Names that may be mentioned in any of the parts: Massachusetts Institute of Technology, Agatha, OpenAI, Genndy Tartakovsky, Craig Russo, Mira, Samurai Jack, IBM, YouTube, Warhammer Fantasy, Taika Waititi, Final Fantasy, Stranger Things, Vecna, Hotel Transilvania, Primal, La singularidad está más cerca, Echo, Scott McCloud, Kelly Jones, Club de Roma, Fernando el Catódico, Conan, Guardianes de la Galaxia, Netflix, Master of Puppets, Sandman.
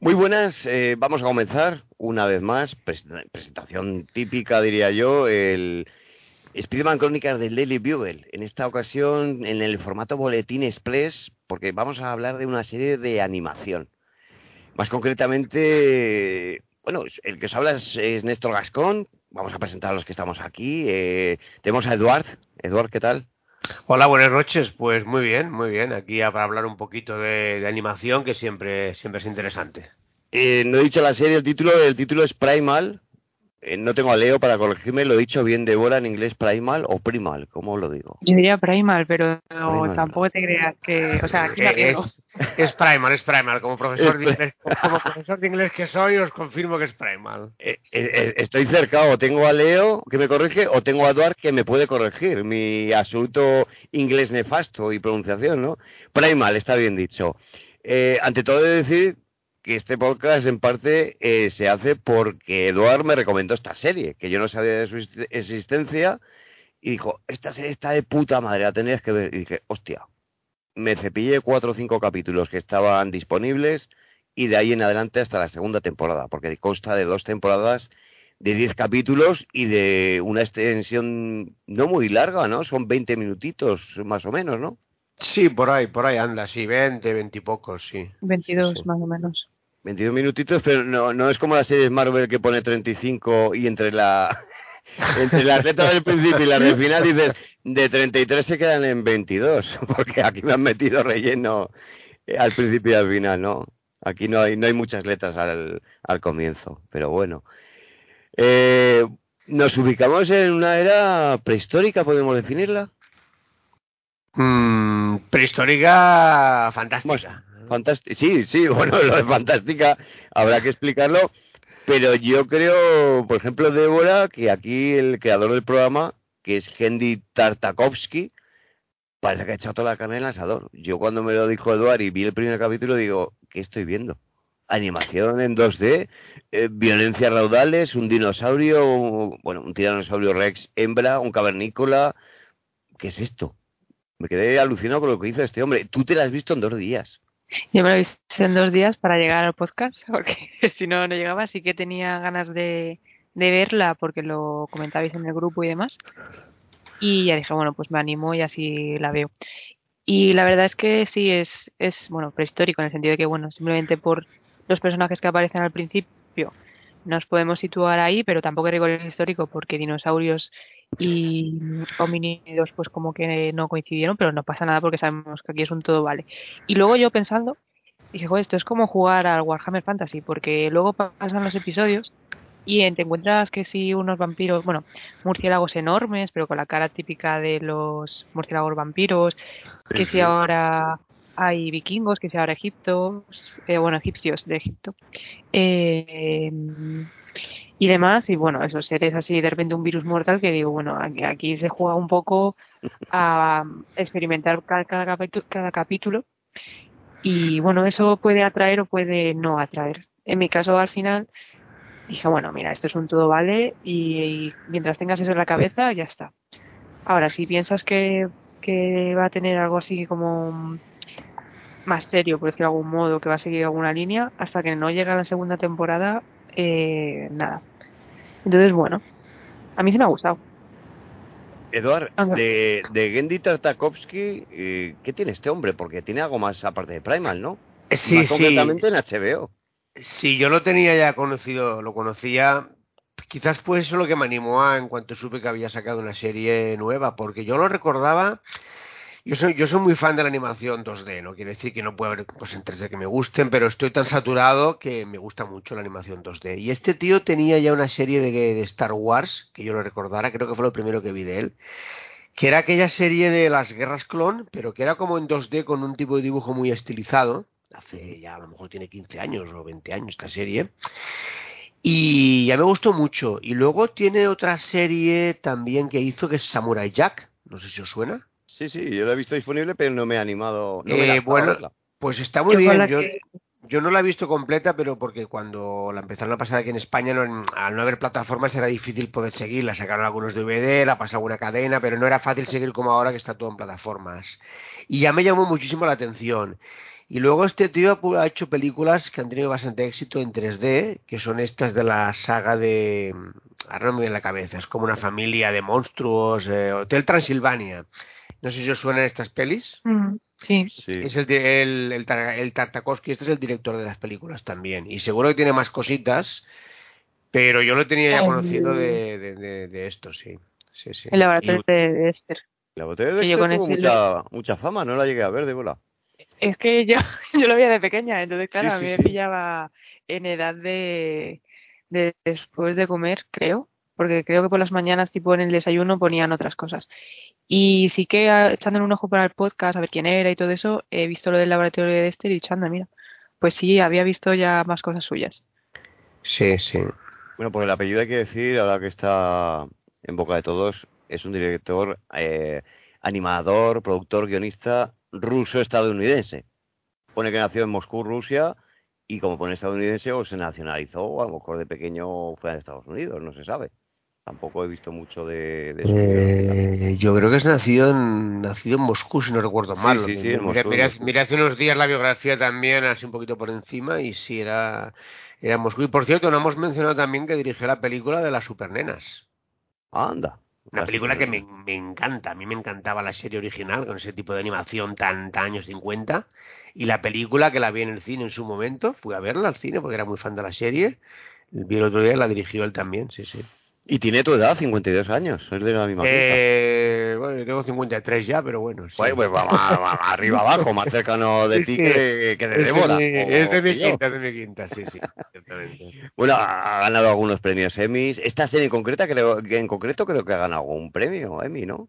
Muy buenas, vamos a comenzar una vez más, presentación típica diría yo, el Spiderman Crónicas del Daily Bugle, en esta ocasión en el formato Boletín Express, porque vamos a hablar de una serie de animación. Más concretamente, bueno, el que os habla es Néstor Gascón, vamos a presentar a los que estamos aquí, tenemos a Eduard. Eduard, ¿qué tal? Hola, buenas noches. Pues muy bien, aquí para hablar un poquito de animación, que siempre es interesante. No he dicho la serie, el título es Primal, no tengo a Leo para corregirme, lo he dicho bien Débora en inglés, Primal o Primal, ¿cómo lo digo? Yo diría Primal, pero no, Primal, tampoco te creas que... O sea, aquí es Primal, como profesor, de inglés que soy, os confirmo que es Primal. Estoy cerca, o tengo a Leo que me corrige, o tengo a Eduard que me puede corregir, mi absoluto inglés nefasto y pronunciación, ¿no? Primal, está bien dicho. Ante todo he de decir que este podcast en parte se hace porque Eduard me recomendó esta serie, que yo no sabía de su existencia, y dijo, esta serie está de puta madre, la tenías que ver. Y dije, hostia, me cepillé 4 o 5 capítulos que estaban disponibles, y de ahí en adelante hasta la segunda temporada, porque consta de 2 temporadas de 10 capítulos y de una extensión no muy larga, ¿no? Son 20 minutitos más o menos, ¿no? Sí, por ahí anda, sí, 20, 20 y pocos, sí. 22 sí. Más o menos. 22 minutitos, pero no es como las series Marvel que pone 35 y entre las letras del principio y las del final dices, de 33 se quedan en 22, porque aquí me han metido relleno al principio y al final, ¿no? Aquí no hay muchas letras al comienzo, pero bueno. ¿Nos ubicamos en una era prehistórica, podemos definirla? Prehistórica fantástica. Sí, bueno, lo de fantástica habrá que explicarlo, pero yo creo, por ejemplo, Débora, que aquí el creador del programa, que es Genndy Tartakovsky, parece que ha echado toda la carne en el asador. Yo cuando me lo dijo Eduard y vi el primer capítulo digo, ¿qué estoy viendo? Animación en 2D, violencia raudales, un dinosaurio, un tiranosaurio rex hembra, un cavernícola, ¿qué es esto? Me quedé alucinado con lo que hizo este hombre. Tú te la has visto en 2 días. Yo me lo he visto en 2 días para llegar al podcast, porque si no llegaba. Así que tenía ganas de verla, porque lo comentabais en el grupo y demás. Y ya dije, bueno, pues me animo y así la veo. Y la verdad es que sí, es bueno, prehistórico, en el sentido de que, bueno, simplemente por los personajes que aparecen al principio nos podemos situar ahí, pero tampoco es rigor histórico, porque dinosaurios y homínidos pues como que no coincidieron, pero no pasa nada porque sabemos que aquí es un todo vale. Y luego yo pensando, dije, joder, esto es como jugar al Warhammer Fantasy, porque luego pasan los episodios y te encuentras que sí unos vampiros, bueno, murciélagos enormes, pero con la cara típica de los murciélagos vampiros, que si ahora hay vikingos, que si ahora egipcios de Egipto, y demás, y bueno, esos seres así, de repente un virus mortal que digo, bueno, aquí se juega un poco a experimentar cada capítulo, y bueno, eso puede atraer o puede no atraer. En mi caso, al final, dije, bueno, mira, esto es un todo vale, y mientras tengas eso en la cabeza, ya está. Ahora, si piensas que va a tener algo así como más serio, por decirlo de algún modo, que va a seguir alguna línea, hasta que no llegue a la segunda temporada, nada. Entonces, bueno, a mí sí me ha gustado. Eduard, de Genndy Tartakovsky, ¿qué tiene este hombre? Porque tiene algo más aparte de Primal, ¿no? Sí, más sí. Completamente en HBO. Sí, yo lo tenía ya conocido, lo conocía. Quizás fue eso lo que me animó en cuanto supe que había sacado una serie nueva, porque yo lo recordaba. Yo soy muy fan de la animación 2D, no quiere decir que no pueda haber cosas en 3D que me gusten, pero estoy tan saturado que me gusta mucho la animación 2D. Y este tío tenía ya una serie de Star Wars, que yo lo recordara, creo que fue lo primero que vi de él, que era aquella serie de las guerras clon, pero que era como en 2D con un tipo de dibujo muy estilizado. Hace ya, a lo mejor tiene 15 años o 20 años esta serie. Y ya me gustó mucho. Y luego tiene otra serie también que hizo, que es Samurai Jack, no sé si os suena. Sí, yo la he visto disponible, pero no me ha animado. No me bueno, pues está muy bien. Yo no la he visto completa, pero porque cuando la empezaron a pasar aquí en España, al no haber plataformas era difícil poder seguirla. Sacaron algunos DVD, la pasó alguna cadena, pero no era fácil seguir como ahora que está todo en plataformas. Y ya me llamó muchísimo la atención. Y luego este tío ha hecho películas que han tenido bastante éxito en 3D, que son estas de la saga de... ahora no me viene la cabeza, es como una familia de monstruos, Hotel Transilvania. No sé si os suenan estas pelis. Sí. Es el Tartakovsky, este es el director de las películas también. Y seguro que tiene más cositas, pero yo lo tenía ya conocido de esto, sí. El laboratorio de Speer. La botella de Speer tuvo mucha fama, no la llegué a ver, Débora. Es que yo lo veía de pequeña, entonces claro, a mí me pillaba en edad de después de comer, creo, porque creo que por las mañanas tipo en el desayuno ponían otras cosas. Y sí que echándole un ojo para el podcast, a ver quién era y todo eso, he visto lo del laboratorio de Speer y he dicho, anda, mira, pues sí, había visto ya más cosas suyas. Sí. Bueno, pues el apellido hay que decir, ahora que está en boca de todos, es un director, animador, productor, guionista ruso-estadounidense. Pone que nació en Moscú, Rusia, y como pone estadounidense, o se nacionalizó, o a lo mejor de pequeño fue a Estados Unidos, no se sabe. Tampoco he visto mucho de eso. Yo creo que es nacido en Moscú, si no recuerdo mal. Sí, en Moscú. Miré hace unos días la biografía también, así un poquito por encima, y sí, era Moscú. Y por cierto, no hemos mencionado también que dirigió la película de Las Supernenas. Anda. Una película que me encanta. A mí me encantaba la serie original, con ese tipo de animación tan años 50. Y la película, que la vi en el cine en su momento, fui a verla al cine porque era muy fan de la serie. Vi el otro día, la dirigió él también, sí. Y tiene tu edad, 52 años, es de la misma edad. Bueno, yo tengo 53 ya, pero bueno. Sí. Pues va arriba abajo, más cercano de ti que de Débora. Es de mi quinta, sí, exactamente. Bueno, ha ganado algunos premios Emmy. Esta serie en concreto creo que ha ganado algún premio Emmy, ¿no?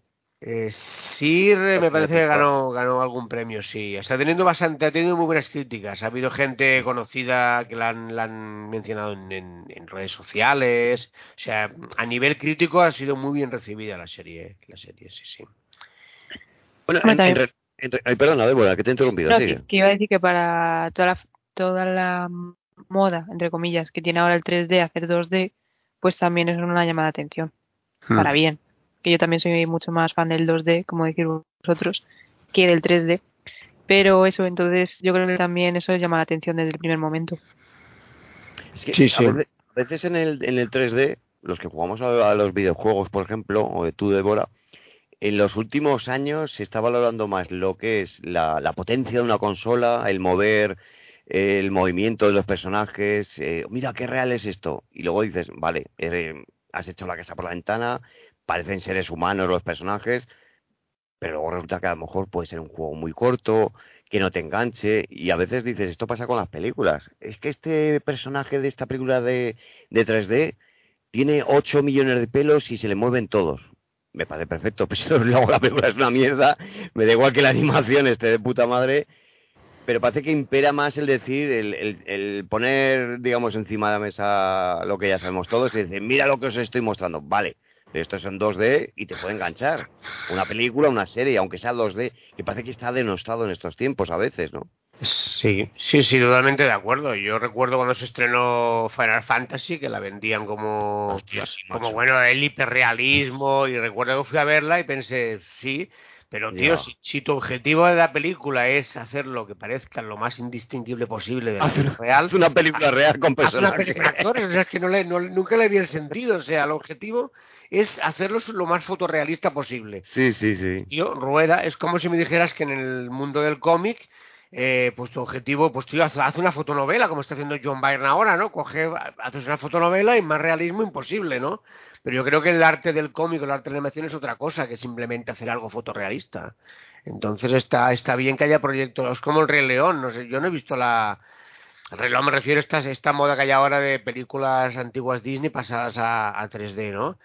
Sí, me parece que ganó algún premio, sí. Está teniendo ha tenido muy buenas críticas. Ha habido gente conocida que la han mencionado en redes sociales. O sea, a nivel crítico ha sido muy bien recibida la serie, sí. Bueno, perdona, Débora, que te he interrumpido. No, que iba a decir que para toda la moda, entre comillas, que tiene ahora el 3D, hacer 2D, pues también es una llamada de atención. Para bien. Que yo también soy mucho más fan del 2D, como decís vosotros, que del 3D. Pero eso, entonces, yo creo que también eso llama la atención desde el primer momento. Es que sí. A veces en el 3D, los que jugamos a los videojuegos, por ejemplo, o tú, Débora, en los últimos años se está valorando más lo que es la potencia de una consola, el movimiento de los personajes, mira qué real es esto. Y luego dices, vale, has hecho la casa por la ventana... Parecen seres humanos los personajes, pero luego resulta que a lo mejor puede ser un juego muy corto, que no te enganche, y a veces dices, esto pasa con las películas. Es que este personaje de esta película de 3D tiene 8 millones de pelos y se le mueven todos. Me parece perfecto, pero luego la película es una mierda, me da igual que la animación esté de puta madre, pero parece que impera más el decir, el poner, digamos, encima de la mesa lo que ya sabemos todos, y decir, mira lo que os estoy mostrando, vale. Pero esto es en 2D y te puede enganchar. Una película, una serie, aunque sea 2D, que parece que está denostado en estos tiempos a veces, ¿no? Sí, totalmente de acuerdo. Yo recuerdo cuando se estrenó Final Fantasy, que la vendían como, bueno, el hiperrealismo, y recuerdo que fui a verla y pensé, sí, pero tío, si tu objetivo de la película es hacer lo que parezca lo más indistinguible posible de la vida real... Es una película real con personajes. O sea, es que nunca le vi el sentido, o sea, el objetivo... es hacerlos lo más fotorrealista posible. Sí. Yo, Rueda, es como si me dijeras que en el mundo del cómic, pues tu objetivo, pues tú haz una fotonovela, como está haciendo John Byrne ahora, ¿no? Haces una fotonovela y más realismo imposible, ¿no? Pero yo creo que el arte del cómic, el arte de la animación es otra cosa que simplemente hacer algo fotorrealista. Entonces está bien que haya proyectos como El Rey León, no sé, yo no he visto El reloj, me refiero a esta moda que hay ahora de películas antiguas Disney pasadas a 3D, ¿no?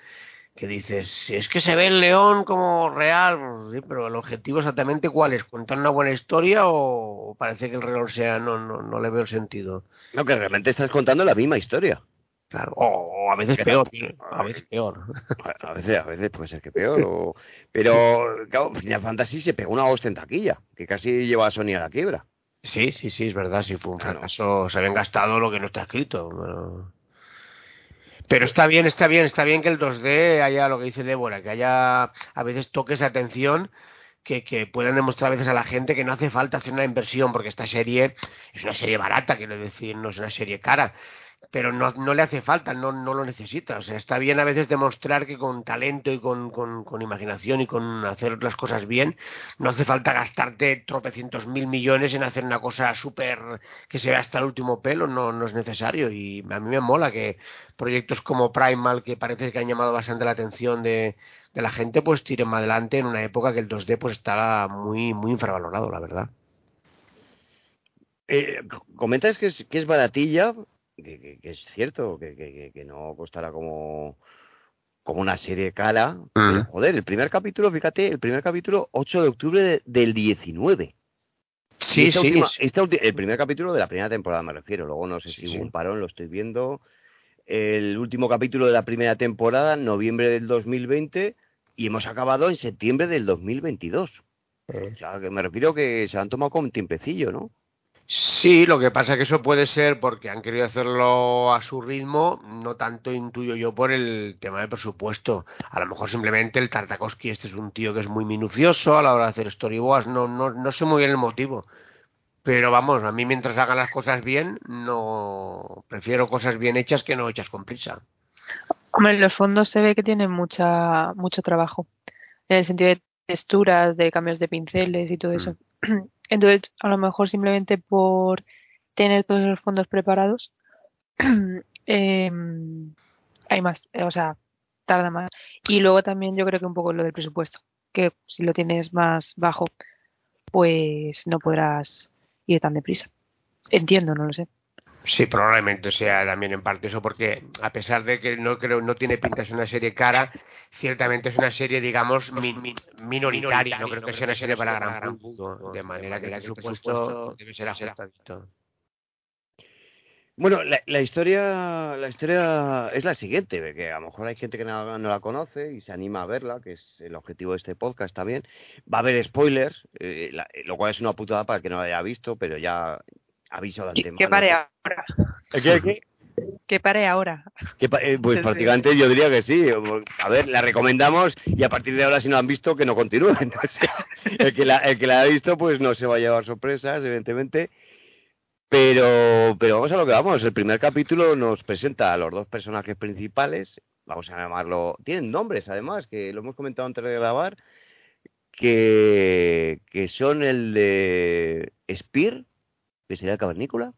Que dices, es que se ve el león como real, sí, pero el objetivo exactamente ¿cuál es? ¿Contar una buena historia o parece que el reloj sea? No le veo sentido. No, que realmente estás contando la misma historia. Claro, o a veces peor. A veces puede ser que peor. Pero, claro, Final Fantasy se pegó una hostia en taquilla, que casi lleva a Sony a la quiebra. Sí, es verdad, sí fue un fracaso, se habían gastado lo que no está escrito. Pero está bien que el 2D haya lo que dice Débora, que haya a veces toques de atención que puedan demostrar a veces a la gente que no hace falta hacer una inversión, porque esta serie es una serie barata, quiero decir, no es una serie cara, pero no le hace falta, no lo necesita. O sea, está bien a veces demostrar que con talento y con imaginación y con hacer las cosas bien, no hace falta gastarte tropecientos mil millones en hacer una cosa súper que se vea hasta el último pelo, no es necesario. Y a mí me mola que proyectos como Primal, que parece que han llamado bastante la atención de la gente, pues tiren más adelante en una época que el 2D pues está muy, muy infravalorado, la verdad. Comentas que es baratilla, que es cierto, que no costará como una serie cara. Pero, joder, el primer capítulo, fíjate, 8 de octubre del 19. Sí, esta el primer capítulo de la primera temporada, me refiero. Luego no sé si hubo un parón, lo estoy viendo. El último capítulo de la primera temporada, noviembre del 2020, y hemos acabado en septiembre del 2022. O sea, que me refiero que se han tomado con tiempecillo, ¿no? Sí, lo que pasa es que eso puede ser porque han querido hacerlo a su ritmo, no tanto intuyo yo por el tema del presupuesto. A lo mejor simplemente el Tartakovsky este es un tío que es muy minucioso a la hora de hacer storyboards, no sé muy bien el motivo. Pero vamos, a mí mientras hagan las cosas bien, no prefiero cosas bien hechas que no hechas con prisa. Hombre, en los fondos se ve que tienen mucho trabajo, en el sentido de texturas, de cambios de pinceles y todo eso. Entonces, a lo mejor simplemente por tener todos los fondos preparados, hay más, o sea, tarda más. Y luego también yo creo que un poco lo del presupuesto, que si lo tienes más bajo, pues no podrás ir tan deprisa. Entiendo, no lo sé. Sí, probablemente sea también en parte eso, porque a pesar de que no tiene pinta de ser una serie cara, ciertamente es una serie, digamos, minoritaria. No creo que sea una serie para gran público, de manera que el presupuesto debe ser ajustadito. Bueno, la historia es la siguiente, que a lo mejor hay gente que no la conoce y se anima a verla, que es el objetivo de este podcast también. Va a haber spoilers, lo cual es una putada para el que no la haya visto, pero ya aviso de antemano. Que pare ahora. ¿Qué? Que pare ahora. Pues prácticamente yo diría que sí. A ver, la recomendamos y a partir de ahora, si no la han visto, que no continúen. O sea, el que la ha visto pues no se va a llevar sorpresas, evidentemente. Pero vamos a lo que vamos. El primer capítulo nos presenta a los dos personajes principales. Vamos a llamarlo... Tienen nombres, además, que lo hemos comentado antes de grabar, que son el de Speer, que sería el cavernícola.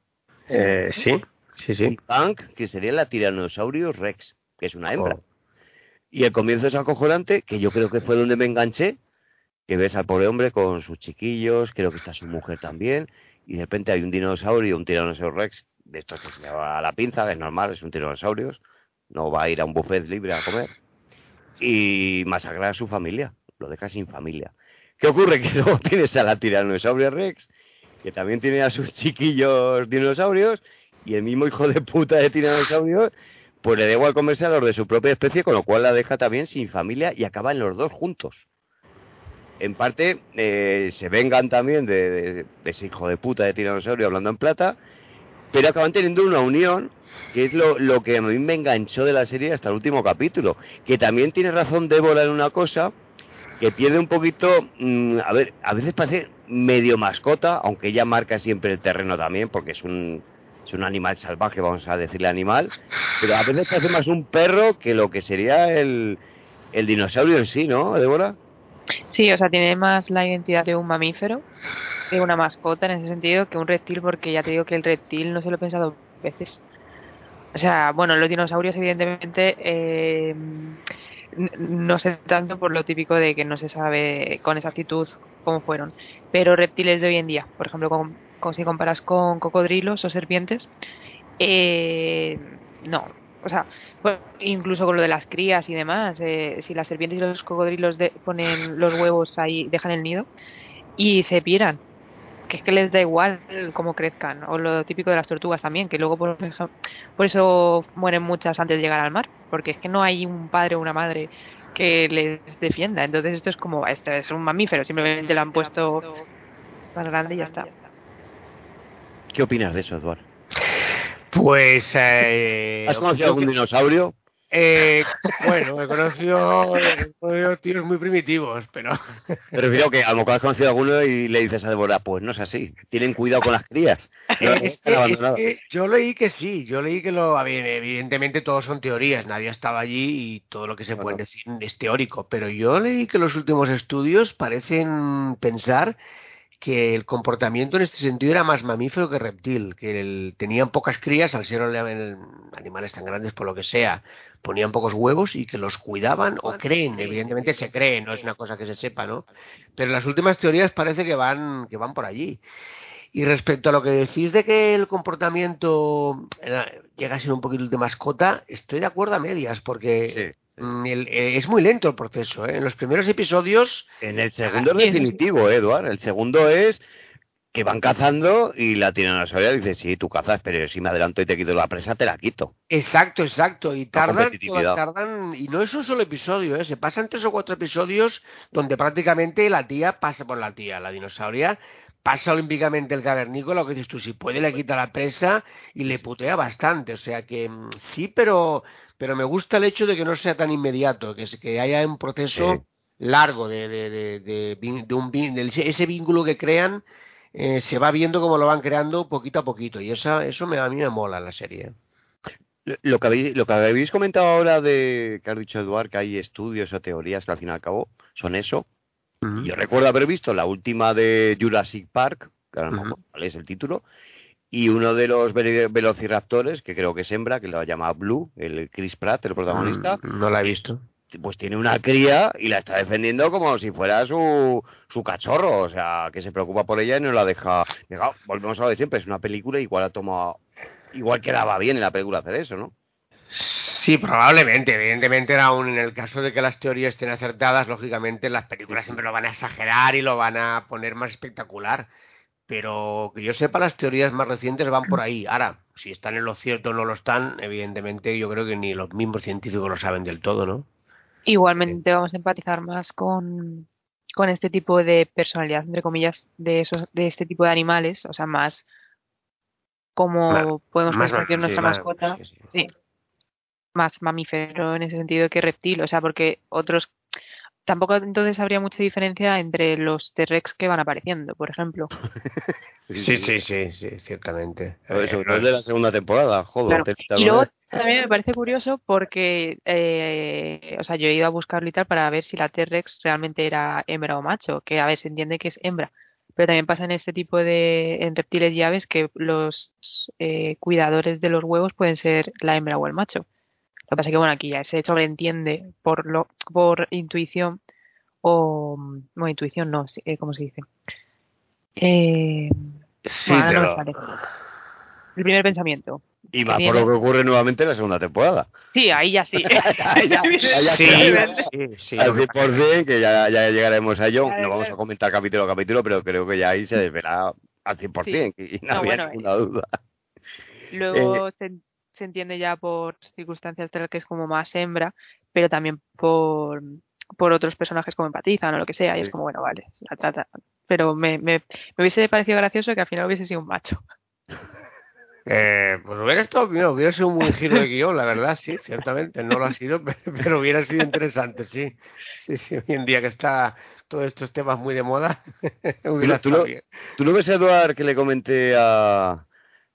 Sí. Y Punk, que sería la tiranosaurio Rex, que es una hembra. Y el comienzo es acojonante, que yo creo que fue donde me enganché, que ves al pobre hombre con sus chiquillos, creo que está su mujer también, y de repente hay un dinosaurio, un tiranosaurio Rex, de estos que se lleva a la pinza, es normal, es un tiranosaurio, no va a ir a un buffet libre a comer, y masacrar a su familia, lo deja sin familia. ¿Qué ocurre? Que luego tienes a la tiranosaurio Rex, que también tiene a sus chiquillos dinosaurios, y el mismo hijo de puta de tiranosaurio, pues le da igual comerse a los de su propia especie, con lo cual la deja también sin familia y acaban los dos juntos. En parte se vengan también de ese hijo de puta de tiranosaurio hablando en plata, pero acaban teniendo una unión, que es lo que a mí me enganchó de la serie hasta el último capítulo. Que también tiene razón Débora en una cosa, que pierde un poquito, a ver, a veces parece medio mascota, aunque ella marca siempre el terreno también, porque es un animal salvaje, vamos a decirle animal, pero a veces parece más un perro que lo que sería el dinosaurio en sí, ¿no, Débora? Sí, o sea, tiene más la identidad de un mamífero, de una mascota en ese sentido, que un reptil, porque ya te digo que el reptil no se lo he pensado veces. O sea, bueno, los dinosaurios evidentemente no sé tanto por lo típico de que no se sabe con exactitud cómo fueron, pero reptiles de hoy en día, por ejemplo, si comparas con cocodrilos o serpientes, no, o sea, pues incluso con lo de las crías y demás, si las serpientes y los cocodrilos ponen los huevos ahí, dejan el nido y se piran, que es que les da igual cómo crezcan, o lo típico de las tortugas también, que luego por eso mueren muchas antes de llegar al mar, porque es que no hay un padre o una madre que les defienda. Entonces esto es como, esto es un mamífero, simplemente lo han puesto más grande y ya está. ¿Qué opinas de eso, Eduard? Pues... ¿Has conocido algún dinosaurio? Bueno, he conocido tíos muy primitivos, pero... Pero creo que a lo mejor has conocido a alguno y le dices a Débora, pues no es así, tienen cuidado con las crías. No, es que yo leí que sí, evidentemente todos son teorías, nadie estaba allí y todo lo que se puede decir es teórico, pero yo leí que los últimos estudios parecen pensar que el comportamiento en este sentido era más mamífero que reptil, que tenían pocas crías al ser animales tan grandes por lo que sea, ponían pocos huevos y que los cuidaban o creen, evidentemente se creen, no es una cosa que se sepa, ¿no? Pero las últimas teorías parece que van por allí. Y respecto a lo que decís de que el comportamiento llega a ser un poquito de mascota, estoy de acuerdo a medias, porque... Sí. Es muy lento el proceso, ¿eh? En los primeros episodios... En el segundo es definitivo, Eduard. El segundo es que van cazando y la tiranosauria dice, sí, tú cazas, pero si me adelanto y te quito la presa, te la quito. Exacto. Y tardan... Y no es un solo episodio, ¿eh? Se pasan 3 o 4 episodios donde prácticamente la tía pasa por la tía, la dinosauria... Pasa olímpicamente el cavernícola, lo que dices tú, si puede le quita la presa y le putea bastante. O sea que sí, pero me gusta el hecho de que no sea tan inmediato, que haya un proceso largo de ese vínculo que crean, se va viendo cómo lo van creando poquito a poquito. Y a mí me mola la serie. Lo que habéis comentado ahora que has dicho, Eduard, que hay estudios o teorías que al fin y al cabo son eso. Yo recuerdo haber visto la última de Jurassic Park, que ahora no me acuerdo cuál es el título, y uno de los velociraptores, que creo que es hembra, que lo llama Blue, el Chris Pratt, el protagonista. No la he visto. Pues tiene una cría y la está defendiendo como si fuera su cachorro, o sea, que se preocupa por ella y no la deja... Volvemos a lo de siempre, es una película, igual quedaba bien en la película hacer eso, ¿no? Sí, probablemente. Evidentemente en el caso de que las teorías estén acertadas, lógicamente las películas siempre lo van a exagerar y lo van a poner más espectacular. Pero que yo sepa, las teorías más recientes van por ahí. Ahora, si están en lo cierto o no lo están, evidentemente yo creo que ni los mismos científicos lo saben del todo, ¿no? Igualmente vamos a empatizar más con este tipo de personalidad, entre comillas, de este tipo de animales. O sea, más como podemos convertir nuestra mascota. Sí. Más mamífero en ese sentido que reptil, o sea, porque otros... Tampoco entonces habría mucha diferencia entre los T-Rex que van apareciendo, por ejemplo. Sí, ciertamente. Sobre todo de la segunda temporada, joder. Claro. Y luego también me parece curioso porque, yo he ido a buscarlo y tal para ver si la T-Rex realmente era hembra o macho, que a ver, se entiende que es hembra. Pero también pasa en este tipo en reptiles y aves que los cuidadores de los huevos pueden ser la hembra o el macho. Lo que pasa es que, bueno, aquí ya se sobreentiende por intuición o... No, intuición no, ¿cómo se dice? El primer pensamiento. Y más por lo que ocurre nuevamente en la segunda temporada. Sí, ahí ya sí. Sí. Al 100% que ya llegaremos a ello. No vamos a comentar capítulo a capítulo, pero creo que ya ahí se desvela al 100% y no había ninguna duda. Luego se entiende ya por circunstancias tal que es como más hembra, pero también por otros personajes como empatizan o lo que sea, y es como, bueno, vale, la trata. Pero me hubiese parecido gracioso que al final hubiese sido un macho. Pues hubiera sido un buen giro de guión, la verdad, sí, ciertamente, no lo ha sido, pero hubiera sido interesante, sí. Sí, hoy en día que está todos estos temas muy de moda, hubiera estado bien. ¿Tú lo ves, Eduard, que le comenté a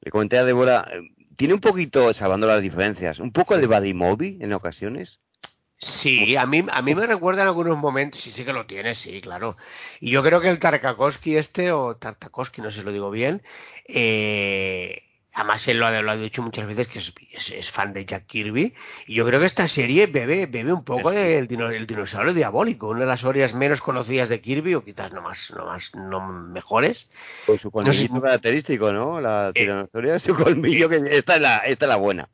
Débora... ¿Tiene un poquito, salvando las diferencias, un poco de buddy movie en ocasiones? Sí, a mí me recuerda en algunos momentos, sí que lo tiene, sí, claro. Y yo creo que el Tartakovsky o Tartakovsky, no sé si lo digo bien, además él lo ha dicho muchas veces que es fan de Jack Kirby, y yo creo que esta serie bebe un poco del dinosaurio diabólico, una de las historias menos conocidas de Kirby, o quizás no mejores. Pues su colmillo característico, ¿no? La tiranosauria, su colmillo, que esta es la buena.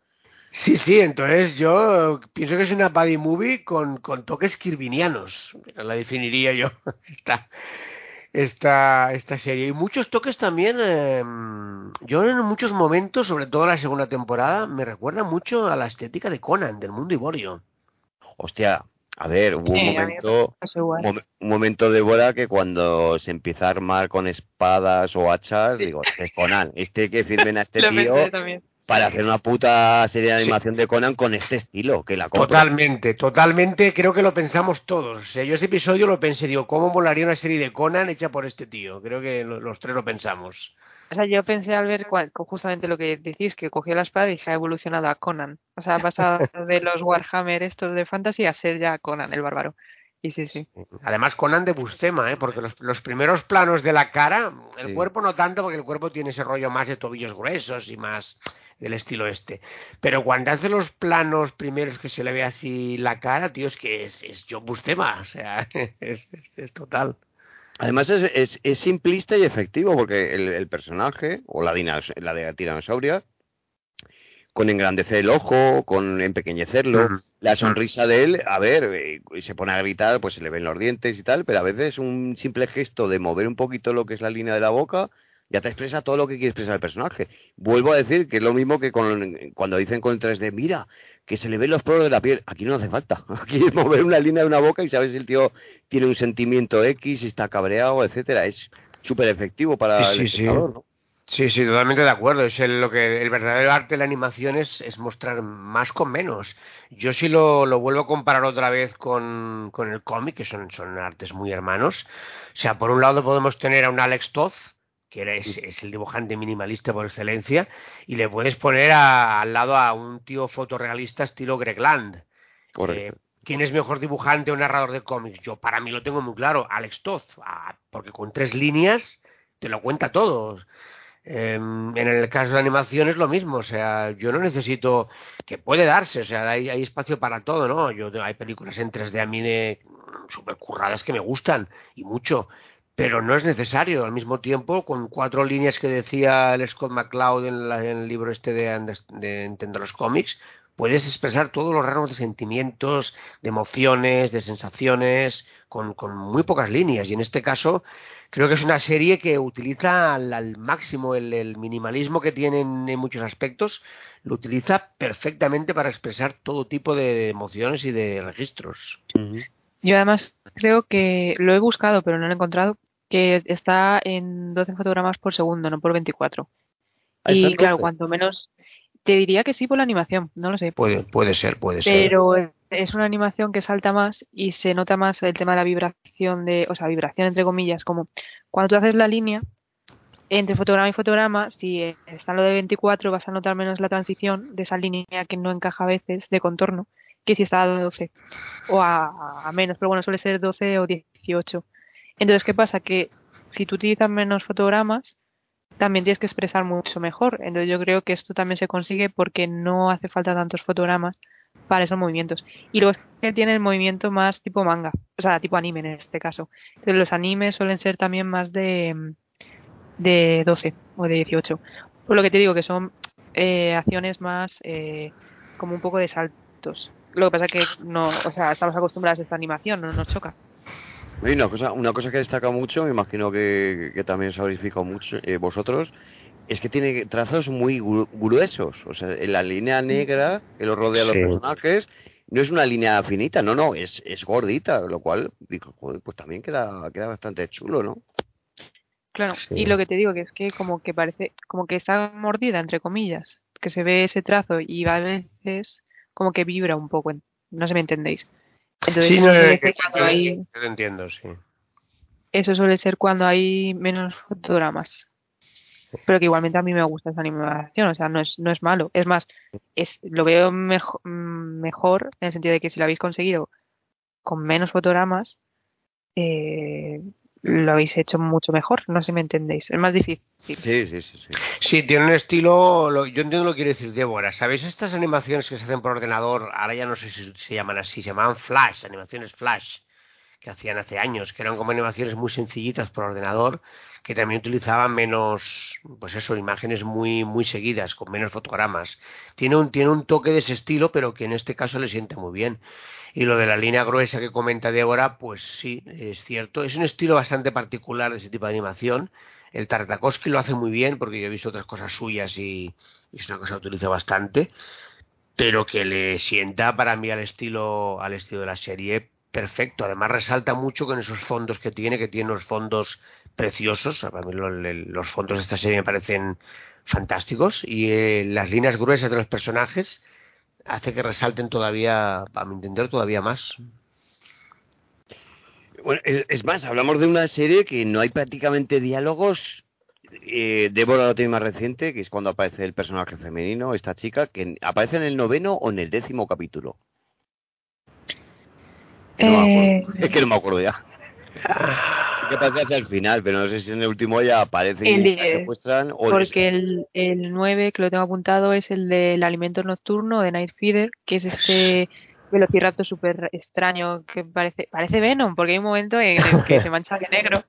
Sí, entonces yo pienso que es una buddy movie con toques kirvinianos, la definiría yo, esta serie, y muchos toques también. Yo en muchos momentos, sobre todo la segunda temporada, me recuerda mucho a la estética de Conan, del mundo iborio. Hostia, a ver, hubo un momento de bola que cuando se empieza a armar con espadas o hachas, digo, este es Conan, que firmen a este tío para hacer una puta serie de animación de Conan con este estilo que la compra. Totalmente, creo que lo pensamos todos. O sea, yo ese episodio lo pensé, digo, ¿cómo volaría una serie de Conan hecha por este tío? Creo que los tres lo pensamos. O sea, yo pensé al ver justamente lo que decís, que cogió la espada y dije, ha evolucionado a Conan. O sea, ha pasado de los Warhammer estos de Fantasy a ser ya Conan, el bárbaro. Y sí. Además, Conan de Buscema, porque los primeros planos de la cara, el cuerpo no tanto, porque el cuerpo tiene ese rollo más de tobillos gruesos y más del estilo este. Pero cuando hace los planos primeros que se le ve así la cara, tío, es que es John Buscema, o sea, es total. Además es simplista y efectivo, porque el personaje, o la de la tiranosauria, con engrandecer el ojo, con empequeñecerlo, la sonrisa de él, a ver, y se pone a gritar, pues se le ven los dientes y tal, pero a veces un simple gesto de mover un poquito lo que es la línea de la boca ya te expresa todo lo que quiere expresar el personaje. Vuelvo a decir que es lo mismo que cuando dicen con el 3D, mira, que se le ven los poros de la piel. Aquí no hace falta. Aquí es mover una línea de una boca y sabes si el tío tiene un sentimiento X, si está cabreado, etcétera. Es súper efectivo para el espectador, ¿no? Sí, totalmente de acuerdo. Es lo que el verdadero arte de la animación es mostrar más con menos. Yo sí lo vuelvo a comparar otra vez con el cómic, que son artes muy hermanos. O sea, por un lado podemos tener a un Alex Toth, que es el dibujante minimalista por excelencia, y le puedes poner al lado a un tío fotorrealista estilo Greg Land. Correcto. ¿Quién es mejor dibujante o narrador de cómics? Yo para mí lo tengo muy claro, Alex Toth, porque con 3 líneas te lo cuenta todo. En el caso de animación es lo mismo, o sea, yo no necesito, que puede darse, o sea, hay espacio para todo, ¿no? Hay películas en 3D a mí de super curradas que me gustan, y mucho. Pero no es necesario. Al mismo tiempo, con 4 líneas que decía el Scott McCloud en el libro este de Entender los cómics, puedes expresar todos los rangos de sentimientos, de emociones, de sensaciones, con muy pocas líneas. Y en este caso, creo que es una serie que utiliza al máximo el minimalismo que tienen en muchos aspectos, lo utiliza perfectamente para expresar todo tipo de emociones y de registros. Uh-huh. Yo además creo que lo he buscado, pero no lo he encontrado, que está en 12 fotogramas por segundo, no por 24. Y claro, cuanto menos, te diría que sí por la animación, no lo sé. Puede ser. Pero es una animación que salta más y se nota más el tema de la vibración, vibración entre comillas, como cuando tú haces la línea, entre fotograma y fotograma, si está en lo de 24 vas a notar menos la transición de esa línea que no encaja a veces de contorno, que si está a 12 o a menos, pero bueno, suele ser 12 o 18. Entonces, ¿qué pasa? Que si tú utilizas menos fotogramas, también tienes que expresar mucho mejor. Entonces, yo creo que esto también se consigue porque no hace falta tantos fotogramas para esos movimientos. Y luego que tiene el movimiento más tipo manga, o sea, tipo anime en este caso. Entonces, los animes suelen ser también más de 12 o de 18. Por lo que te digo, que son acciones más como un poco de saltos. Lo que pasa es que no, o sea, estamos acostumbrados a esta animación, no nos choca. Y una cosa que destaca mucho, me imagino que también os habéis fijado mucho vosotros, es que tiene trazos muy gruesos. O sea, en la línea negra que lo rodea a los personajes no es una línea finita, no, es gordita, lo cual, digo, joder, pues también queda bastante chulo, ¿no? Claro, y lo que te digo que es que como que parece, como que está mordida, entre comillas, que se ve ese trazo y a veces como que vibra un poco, no sé si me entendéis. Entonces, sí, te entiendo, sí. Eso suele ser cuando hay menos fotogramas. Pero que igualmente a mí me gusta esa animación, o sea, no es malo. Es más, lo veo mejor en el sentido de que si lo habéis conseguido con menos fotogramas, lo habéis hecho mucho mejor, no sé si me entendéis. Es más difícil. Sí. Sí, tiene un estilo, yo entiendo lo que quiere decir Débora. ¿Sabéis estas animaciones que se hacen por ordenador? Ahora ya no sé si se llaman así, se llamaban Flash, animaciones Flash, que hacían hace años, que eran como animaciones muy sencillitas por ordenador, que también utilizaban menos, pues eso, imágenes muy muy seguidas, con menos fotogramas. Tiene un toque de ese estilo, pero que en este caso le siente muy bien. Y lo de la línea gruesa que comenta Débora, pues sí, es cierto. Es un estilo bastante particular de ese tipo de animación. El Tartakovsky lo hace muy bien, porque yo he visto otras cosas suyas y es una cosa que utiliza bastante, pero que le sienta para mí al estilo de la serie perfecto. Además resalta mucho con esos fondos que tiene unos fondos preciosos. Para mí los fondos de esta serie me parecen fantásticos, y las líneas gruesas de los personajes hace que resalten todavía, a mi entender, todavía más. Bueno, es más, hablamos de una serie que no hay prácticamente diálogos. Débora lo tiene más reciente, que es cuando aparece el personaje femenino, esta chica, que aparece en el 9º o en el 10º capítulo. Es que no me acuerdo ya. Que pasa hacia el final, pero no sé si en el último ya aparece y se muestran. Porque el 9, que lo tengo apuntado, es el del alimento nocturno, de Night Feeder, que es este velociraptor súper extraño que parece Venom, porque hay un momento en el que se mancha de negro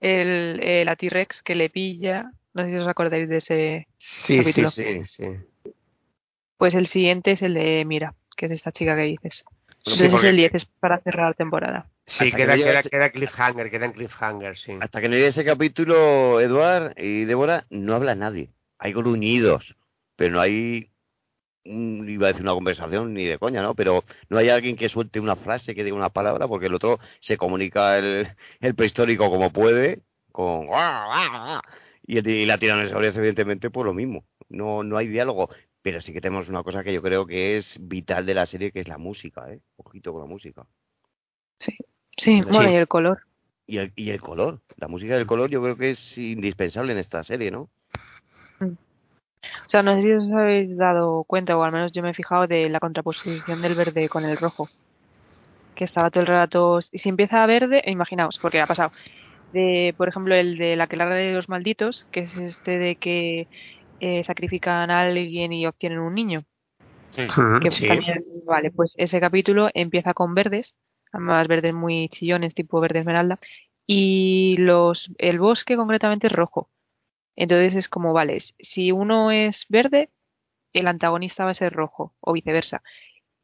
la T-Rex que le pilla. No sé si os acordáis de ese capítulo. Sí. Pues el siguiente es el de Mira, que es esta chica que dices. Entonces es el 10, es para cerrar la temporada. Sí, queda en cliffhanger, sí. Hasta que no llegue ese capítulo, Eduard y Débora, no habla nadie. Hay gruñidos, pero no hay, iba a decir una conversación ni de coña, ¿no? Pero no hay alguien que suelte una frase, que diga una palabra, porque el otro se comunica el prehistórico como puede, con... Y la tiranosauria, evidentemente, pues lo mismo. No hay diálogo. Pero sí que tenemos una cosa que yo creo que es vital de la serie, que es la música, ¿eh? Ojito con la música. Sí, bueno, y el color. Y el color. La música del color yo creo que es indispensable en esta serie, ¿no? O sea, no sé si os habéis dado cuenta, o al menos yo me he fijado, de la contraposición del verde con el rojo. Que estaba todo el rato... Y si empieza a verde, imaginaos, porque ha pasado. Por ejemplo, el de la clara de los malditos, que es este de que... sacrifican a alguien y obtienen un niño. Sí. Que también, vale, pues ese capítulo empieza con verdes, además verdes muy chillones, tipo verde esmeralda, y el bosque concretamente es rojo. Entonces es como, vale, si uno es verde, el antagonista va a ser rojo, o viceversa.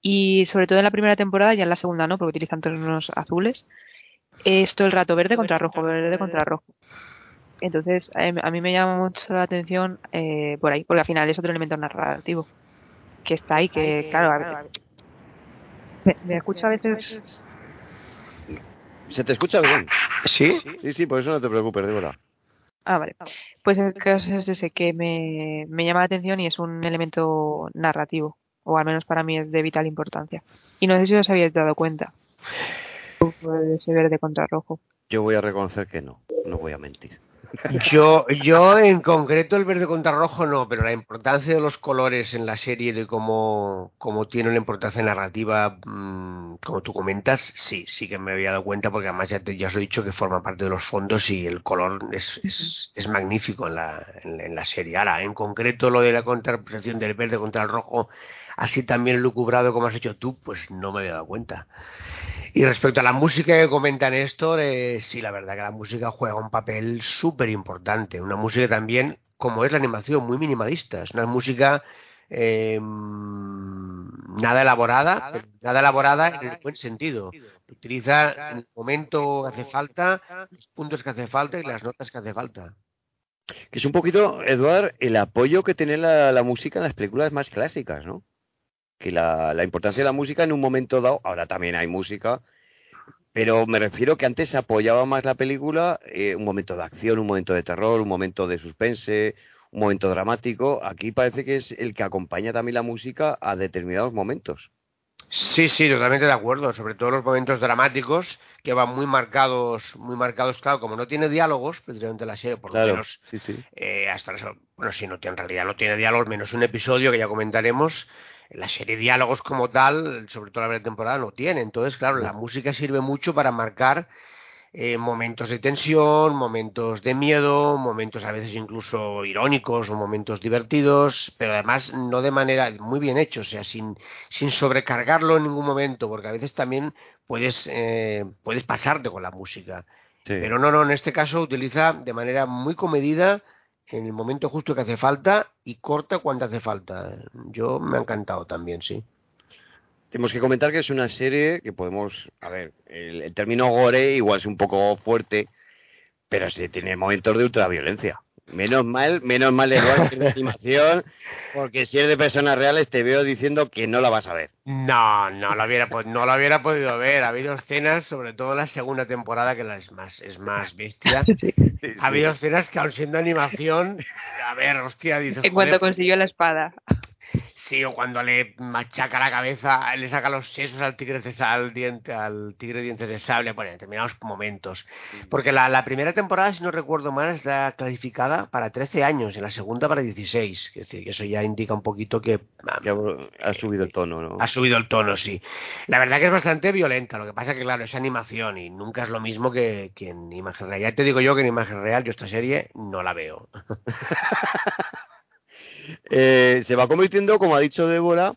Y sobre todo en la primera temporada, ya en la segunda no, porque utilizan tonos azules, es todo el rato verde contra rojo, verde contra rojo. Entonces, a mí me llama mucho la atención por ahí, porque al final es otro elemento narrativo que está ahí, que claro. ¿Me escucha a veces? ¿Se te escucha bien? Sí, por eso no te preocupes, Débora. Ah, vale. Pues el caso es ese, que me llama la atención y es un elemento narrativo, o al menos para mí es de vital importancia. Y no sé si os habéis dado cuenta de ese verde contra rojo. Yo voy a reconocer que no voy a mentir. Yo en concreto el verde contra rojo no, pero la importancia de los colores en la serie, de cómo tiene una importancia narrativa, como tú comentas, sí que me había dado cuenta, porque además ya os he dicho que forma parte de los fondos y el color es magnífico en la serie. Ahora, en concreto lo de la contraposición del verde contra el rojo, así también lucubrado como has hecho tú, pues no me había dado cuenta. Y respecto a la música que comenta Néstor, sí, la verdad que la música juega un papel súper importante. Una música también, como es la animación, muy minimalista. Es una música nada elaborada en el buen sentido. Utiliza en el momento que hace falta, los puntos que hace falta y las notas que hace falta. Que es un poquito, Eduard, el apoyo que tiene la música en las películas más clásicas, ¿no? Que la importancia de la música en un momento dado, ahora también hay música, pero me refiero que antes se apoyaba más la película, un momento de acción, un momento de terror, un momento de suspense, un momento dramático. Aquí parece que es el que acompaña también la música a determinados momentos. Sí, totalmente de acuerdo, sobre todo los momentos dramáticos que van muy marcados, claro, como no tiene diálogos, precisamente la serie, por lo menos, en realidad no tiene diálogos, menos un episodio que ya comentaremos. La serie de diálogos como tal, sobre todo la primera temporada, no tiene. Entonces, claro, la música sirve mucho para marcar momentos de tensión, momentos de miedo, momentos a veces incluso irónicos o momentos divertidos, pero además no de manera muy bien hecho, o sea, sin sobrecargarlo en ningún momento, porque a veces también puedes pasarte con la música. Sí. Pero no, en este caso utiliza de manera muy comedida, en el momento justo que hace falta y corta cuando hace falta. Yo me ha encantado también, sí. Tenemos que comentar que es una serie que podemos... A ver, el término gore igual es un poco fuerte, pero sí tiene momentos de ultraviolencia. Menos mal Eduard que es de animación, porque si es de personas reales te veo diciendo que no la vas a ver. No la hubiera podido ver. Ha habido escenas, sobre todo en la segunda temporada, que es más bestia. Sí. Ha habido escenas que, aun siendo animación, a ver, hostia, dices... En cuanto consiguió la espada. Sí, o cuando le machaca la cabeza, le saca los sesos al tigre dientes de sable, bueno, en determinados momentos. Porque la primera temporada, si no recuerdo mal, está clasificada para 13 años, y la segunda para 16. Es decir, que eso ya indica un poquito que... Ha subido el tono, ¿no? Ha subido el tono, sí. La verdad que es bastante violenta, lo que pasa que, claro, es animación y nunca es lo mismo que en imagen real. Ya te digo yo que en imagen real yo esta serie no la veo. Se va convirtiendo, como ha dicho Débora,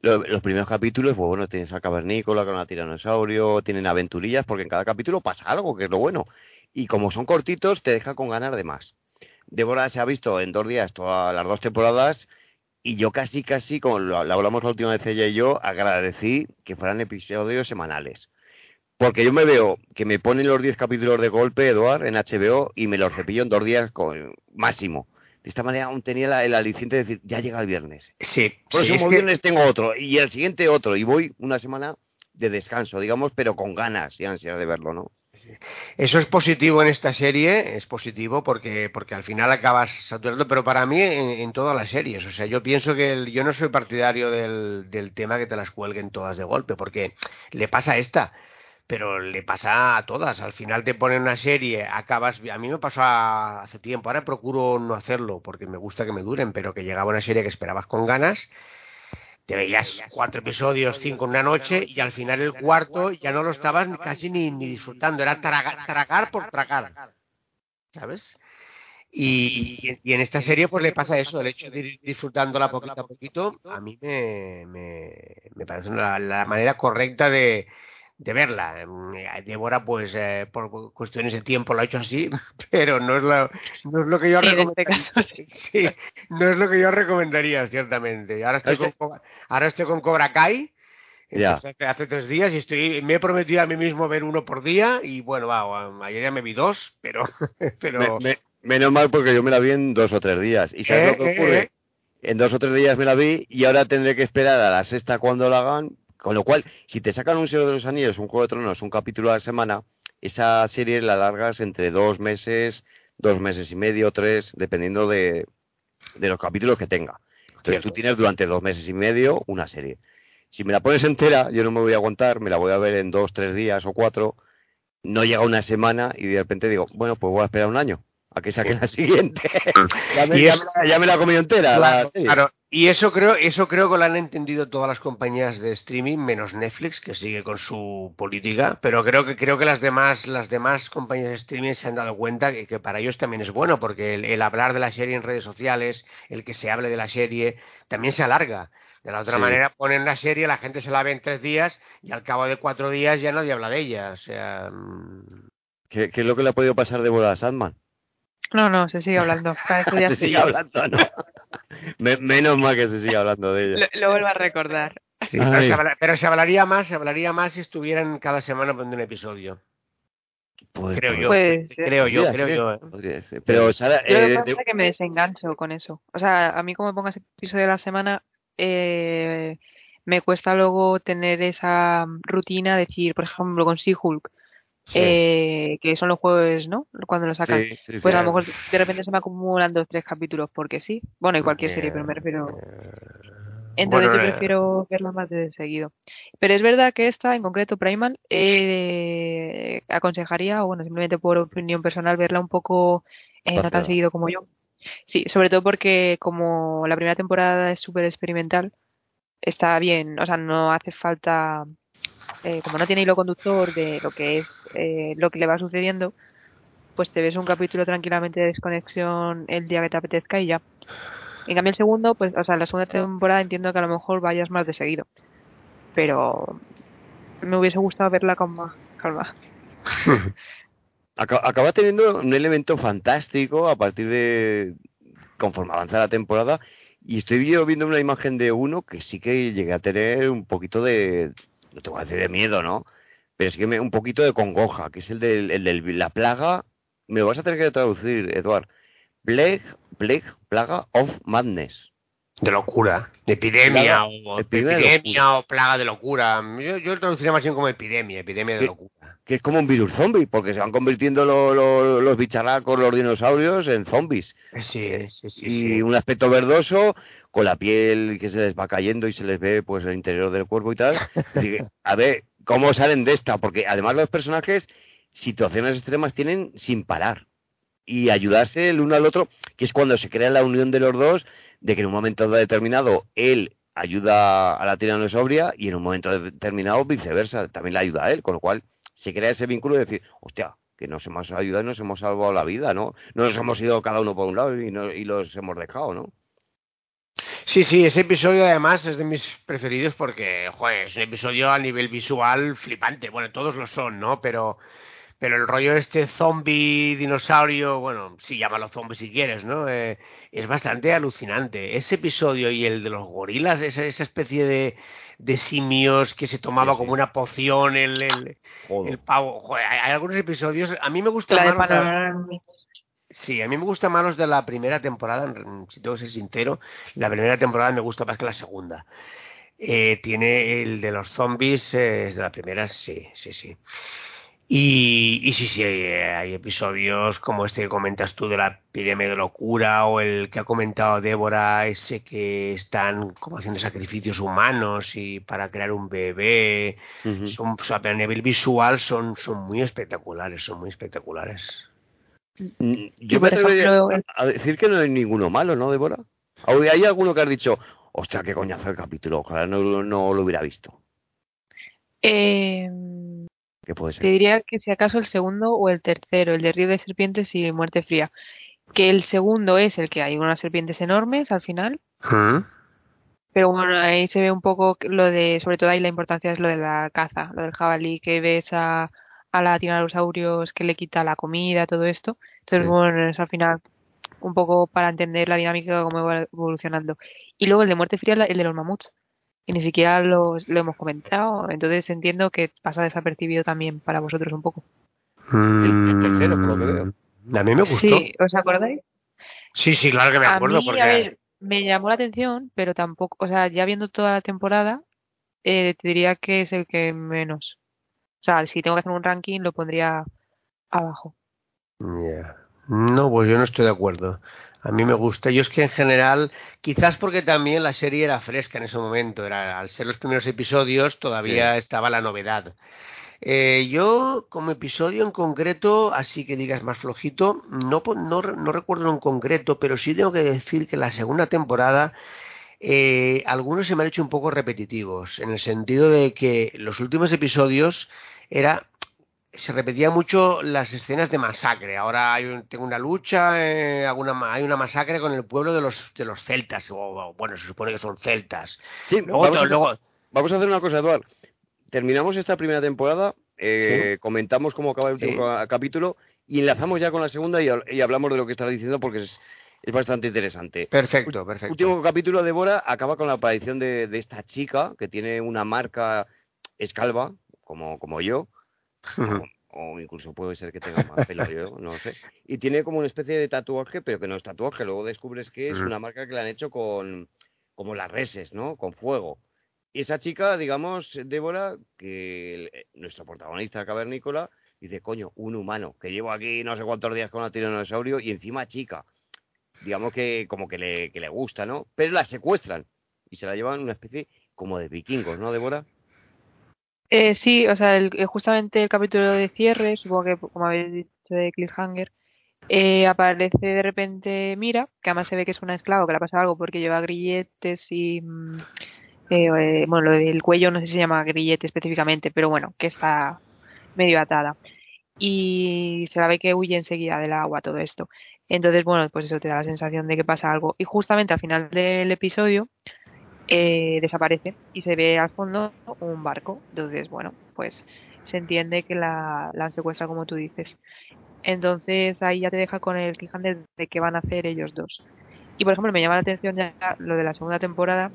los primeros capítulos, pues bueno, tienes a cavernícola con a tiranosaurio, tienen aventurillas, porque en cada capítulo pasa algo, que es lo bueno. Y como son cortitos, te deja con ganas de más. Débora se ha visto en 2 días todas las 2 temporadas, y yo casi, como la hablamos la última vez ella y yo, agradecí que fueran episodios semanales. Porque yo me veo que me ponen los 10 capítulos de golpe, Eduard, en HBO, y me los cepillo en 2 días máximo. De esta manera aún tenía el aliciente de decir, ya llega el viernes. Sí. Próximo viernes tengo otro, y el siguiente otro, y voy una semana de descanso, digamos, pero con ganas y ansias de verlo, ¿no? Sí. Eso es positivo en esta serie, es positivo porque al final acabas saturando, pero para mí en todas las series. O sea, yo pienso que yo no soy partidario del tema que te las cuelguen todas de golpe, porque le pasa a esta. Pero le pasa a todas. Al final te ponen una serie, acabas... A mí me pasó hace tiempo, ahora procuro no hacerlo porque me gusta que me duren, pero que llegaba una serie que esperabas con ganas, te veías 4 episodios, 5 en una noche, y al final el cuarto ya no lo estabas casi ni disfrutando. Era tragar por tragar, ¿sabes? Y en esta serie pues le pasa eso, el hecho de ir disfrutándola poquito a poquito. A mí me parece la manera correcta de verla. Débora, pues por cuestiones de tiempo lo ha hecho así, pero no es lo que yo recomendaría. Sí, no es lo que yo recomendaría, ciertamente. Ahora estoy con Cobra Kai, hace 3 días, y me he prometido a mí mismo ver 1 por día, y bueno, ayer ya me vi 2, pero... Menos mal, porque yo me la vi en 2 o 3 días, y ¿sabes lo que ocurre? En 2 o 3 días me la vi, y ahora tendré que esperar a la sexta cuando la hagan. Con lo cual, si te sacan un Señor de los Anillos, un Juego de Tronos, un capítulo a la semana, esa serie la largas entre 2 meses, 2 meses y medio, 3, dependiendo de los capítulos que tenga. Entonces Tú tienes durante 2 meses y medio una serie. Si me la pones entera, yo no me voy a aguantar, me la voy a ver en 2, 3 días o 4, no llega una semana y de repente digo, bueno, pues voy a esperar 1 año. A que saquen la siguiente. ya me la comí entera. Claro. Y eso creo que lo han entendido todas las compañías de streaming, menos Netflix, que sigue con su política, pero creo que las demás compañías de streaming se han dado cuenta que para ellos también es bueno, porque el hablar de la serie en redes sociales, el que se hable de la serie, también se alarga. De la otra manera, ponen la serie, la gente se la ve en 3 días y al cabo de 4 días ya nadie habla de ella. O sea... ¿Qué es lo que le ha podido pasar de bola a Sandman? No, se sigue hablando. Se sigue hablando, ¿no? Menos mal que se sigue hablando de ella. Lo vuelvo a recordar. Sí, pero se hablaría más si estuvieran cada semana poniendo un episodio. Pues, creo yo. Pero Sara, lo que pasa es que me desengancho con eso. O sea, a mí como me pongas episodio de la semana, me cuesta luego tener esa rutina de decir, por ejemplo, con She-Hulk. Sí. Que son los jueves, ¿no? Cuando lo sacan. Sí, pues a lo mejor de repente se me acumulan 2, 3 capítulos porque sí. Bueno, y cualquier serie, pero me refiero... Entonces yo prefiero verla más de seguido. Pero es verdad que esta, en concreto Primal, aconsejaría, o bueno, simplemente por opinión personal, verla un poco no tan seguido como yo. Sí, sobre todo porque como la primera temporada es súper experimental, está bien, o sea, no hace falta... como no tiene hilo conductor de lo que es lo que le va sucediendo, pues te ves un capítulo tranquilamente de desconexión el día que te apetezca y ya. En cambio el segundo, pues, o sea, la segunda temporada entiendo que a lo mejor vayas más de seguido, pero me hubiese gustado verla con más calma. Acaba teniendo un elemento fantástico a partir de conforme avanza la temporada, y estoy viendo una imagen de uno que sí que llegué a tener un poquito de... No te voy a decir de miedo, ¿no? Pero sí que un poquito de congoja, que es el de la plaga. Me lo vas a tener que traducir, Eduard. Plaga of Madness. De locura, de epidemia, o plaga de locura. Yo lo traduciría más bien como epidemia de locura. Que es como un virus zombie, porque se van convirtiendo los bicharracos, los dinosaurios, en zombies. Sí. Y un aspecto verdoso, con la piel que se les va cayendo y se les ve pues el interior del cuerpo y tal. Y, a ver, ¿cómo salen de esta? Porque además los personajes, situaciones extremas tienen sin parar. Y ayudarse el uno al otro, que es cuando se crea la unión de los dos, de que en un momento determinado él ayuda a la tiranosauria y en un momento determinado viceversa, también la ayuda a él, con lo cual se crea ese vínculo de decir, hostia, que nos hemos ayudado y nos hemos salvado la vida, ¿no? No nos hemos ido cada uno por un lado y los hemos dejado, ¿no? Sí, ese episodio además es de mis preferidos porque, joder, es un episodio a nivel visual flipante, bueno, todos lo son, ¿no? Pero el rollo este zombie, dinosaurio, bueno, sí, llámalo zombie si quieres, ¿no? Es bastante alucinante. Ese episodio y el de los gorilas, esa especie de simios que se tomaba como una poción, el pavo. Joder, hay algunos episodios... A mí me gusta más... Sí, a mí me gusta más los de la primera temporada, si tengo que ser sincero. La primera temporada me gusta más que la segunda. Tiene el de los zombies, es de la primera, sí. Y sí, hay episodios como este que comentas tú de la epidemia de locura o el que ha comentado Débora, ese que están como haciendo sacrificios humanos y para crear un bebé. Uh-huh. A nivel visual son muy espectaculares, Yo me atrevo a decir que no hay ninguno malo, ¿no, Débora? Hay alguno que has dicho, hostia, qué coñazo el capítulo, ojalá no lo hubiera visto. Te diría que si acaso el segundo o el tercero, el de Río de Serpientes y Muerte Fría, que el segundo es el que hay unas serpientes enormes al final. ¿Ah? Pero bueno, ahí se ve un poco lo de, sobre todo ahí la importancia es lo de la caza, lo del jabalí, que ves a la tiranosaurios que le quita la comida, todo esto. Entonces bueno, es al final un poco para entender la dinámica cómo va evolucionando. Y luego el de Muerte Fría, el de los mamuts. Y ni siquiera lo hemos comentado, entonces entiendo que pasa desapercibido también para vosotros un poco. El tercero, por lo que veo. A mí me gustó. Sí, ¿os acordáis? Sí, claro que me acuerdo. A mí, porque... me llamó la atención, pero tampoco... O sea, ya viendo toda la temporada, te diría que es el que menos. O sea, si tengo que hacer un ranking, lo pondría abajo. Yeah. No, pues yo no estoy de acuerdo. A mí me gusta. Yo es que en general, quizás porque también la serie era fresca en ese momento, al ser los primeros episodios todavía estaba la novedad. Yo como episodio en concreto, así que digas más flojito, no recuerdo en concreto, pero sí tengo que decir que la segunda temporada algunos se me han hecho un poco repetitivos, en el sentido de que los últimos episodios se repetía mucho las escenas de masacre. Ahora tengo una lucha, hay una masacre con el pueblo de los celtas. Bueno, se supone que son celtas. Sí, vamos a hacer una cosa, Eduard. Terminamos esta primera temporada, comentamos cómo acaba el último capítulo y enlazamos ya con la segunda y hablamos de lo que estás diciendo porque es bastante interesante. Perfecto. Último capítulo, Débora, acaba con la aparición de esta chica que tiene una marca, es calva, como yo. O incluso puede ser que tenga más pelo, yo no sé. Y tiene como una especie de tatuaje, pero que no es tatuaje. Luego descubres que es una marca que le han hecho con como las reses, ¿no? Con fuego. Y esa chica, digamos, Débora, que nuestro protagonista, el cavernícola, dice, coño, un humano, que llevo aquí no sé cuántos días con un tiranosaurio y encima chica. Digamos que como que le gusta, ¿no? Pero la secuestran y se la llevan una especie como de vikingos, ¿no, Débora? Sí, o sea, justamente el capítulo de cierre, supongo que como habéis dicho de Cliffhanger, aparece de repente Mira, que además se ve que es una esclava, que le ha pasado algo porque lleva grilletes y, bueno, lo del cuello no sé si se llama grillete específicamente, pero bueno, que está medio atada. Y se la ve que huye enseguida del agua todo esto. Entonces, bueno, pues eso te da la sensación de que pasa algo. Y justamente al final del episodio... desaparece y se ve al fondo un barco, entonces bueno, pues se entiende que la han secuestrado como tú dices, entonces ahí ya te deja con el cliffhanger de qué van a hacer ellos dos. Y por ejemplo me llama la atención ya lo de la segunda temporada,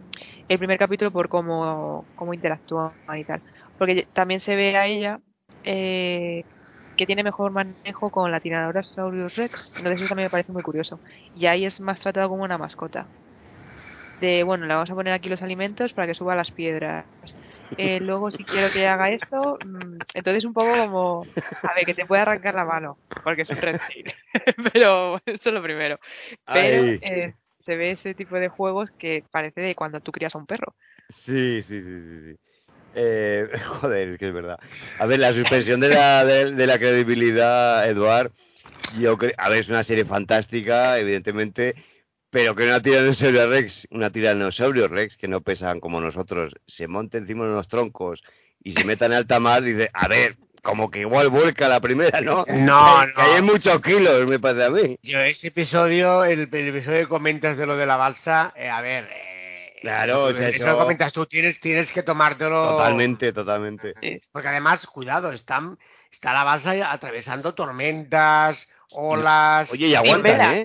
el primer capítulo por cómo interactúan y tal, porque también se ve a ella que tiene mejor manejo con la tiradora Saurius Rex, entonces eso también me parece muy curioso. Y ahí es más tratado como una mascota. De bueno, le vamos a poner aquí los alimentos para que suba las piedras. Luego si quiero que haga esto, entonces un poco como, a ver, que te puede arrancar la mano, porque es un reptil. Pero esto es lo primero. Pero se ve ese tipo de juegos que parece de cuando tú crías a un perro. Sí. Joder, es que es verdad. A ver, la suspensión de la credibilidad, Eduard, es una serie fantástica, evidentemente, pero que una tiranosaurio Rex, que no pesan como nosotros, se monte encima de unos troncos y se meta en alta mar, dice, a ver, como que igual vuelca la primera, ¿no? No. Que hay muchos kilos, me parece a mí. Yo ese episodio, el episodio que comentas de lo de la balsa, a ver... Claro, eso lo comentas tú, tienes que tomártelo... Totalmente. Porque además, cuidado, está la balsa atravesando tormentas, olas... Oye, y aguantan, ¿eh?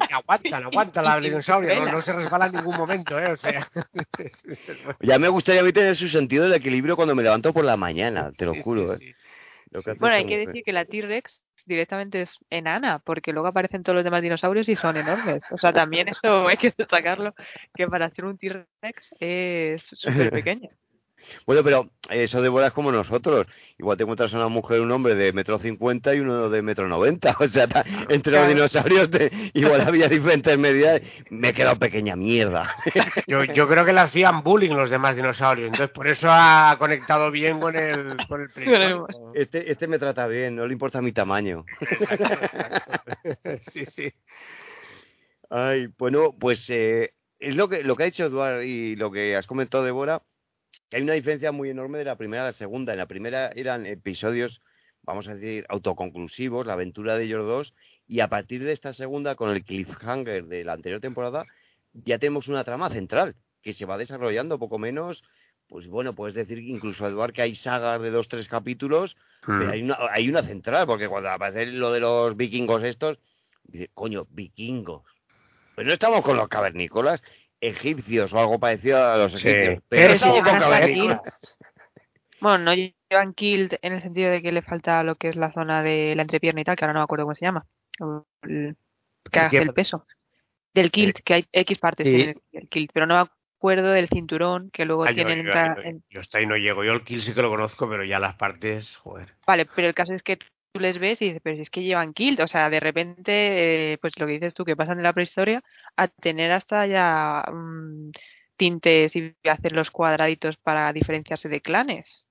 Aguantan la dinosaurio, no se resbala en ningún momento, o sea... Ya me gustaría a mí tener su sentido del equilibrio cuando me levanto por la mañana, te lo juro, sí. Bueno, hay que decir que la T-Rex directamente es enana, porque luego aparecen todos los demás dinosaurios y son enormes. O sea, también eso hay que destacarlo, que para ser un T-Rex es súper pequeña. Bueno, pero eso Débora es como nosotros. Igual te encuentras a una mujer y un hombre de 1,50 m y uno de 1,90 m. O sea, entre los dinosaurios igual había diferentes medidas. Me he quedado pequeña mierda. Yo creo que le hacían bullying los demás dinosaurios. Entonces por eso ha conectado bien con el primo. Este me trata bien, no le importa mi tamaño. Exacto. Sí. Ay, bueno, pues es lo que ha dicho Eduard y lo que has comentado, Débora. Que hay una diferencia muy enorme de la primera a la segunda. En la primera eran episodios, vamos a decir, autoconclusivos, la aventura de ellos dos, y a partir de esta segunda, con el cliffhanger de la anterior temporada, ya tenemos una trama central que se va desarrollando poco menos. Pues bueno, puedes decir incluso, Eduard, que hay sagas de 2-3 capítulos, pero hay una central, porque cuando aparece lo de los vikingos estos, dice, coño, vikingos. Pero no estamos con los cavernícolas, egipcios o algo parecido a los egipcios. Sí. Pero sí llevan bueno, no llevan kilt en el sentido de que le falta lo que es la zona de la entrepierna y tal, que ahora no me acuerdo cómo se llama. Que hace el peso. Del kilt, que hay X partes en el kilt, pero no me acuerdo del cinturón que luego tienen... Yo hasta ahí no llego. Yo el kilt sí que lo conozco, pero ya las partes... joder. Vale, pero el caso es que tú les ves y dices, pero si es que llevan kilt, o sea, de repente, pues lo que dices tú, que pasan de la prehistoria a tener hasta ya tintes y hacer los cuadraditos para diferenciarse de clanes.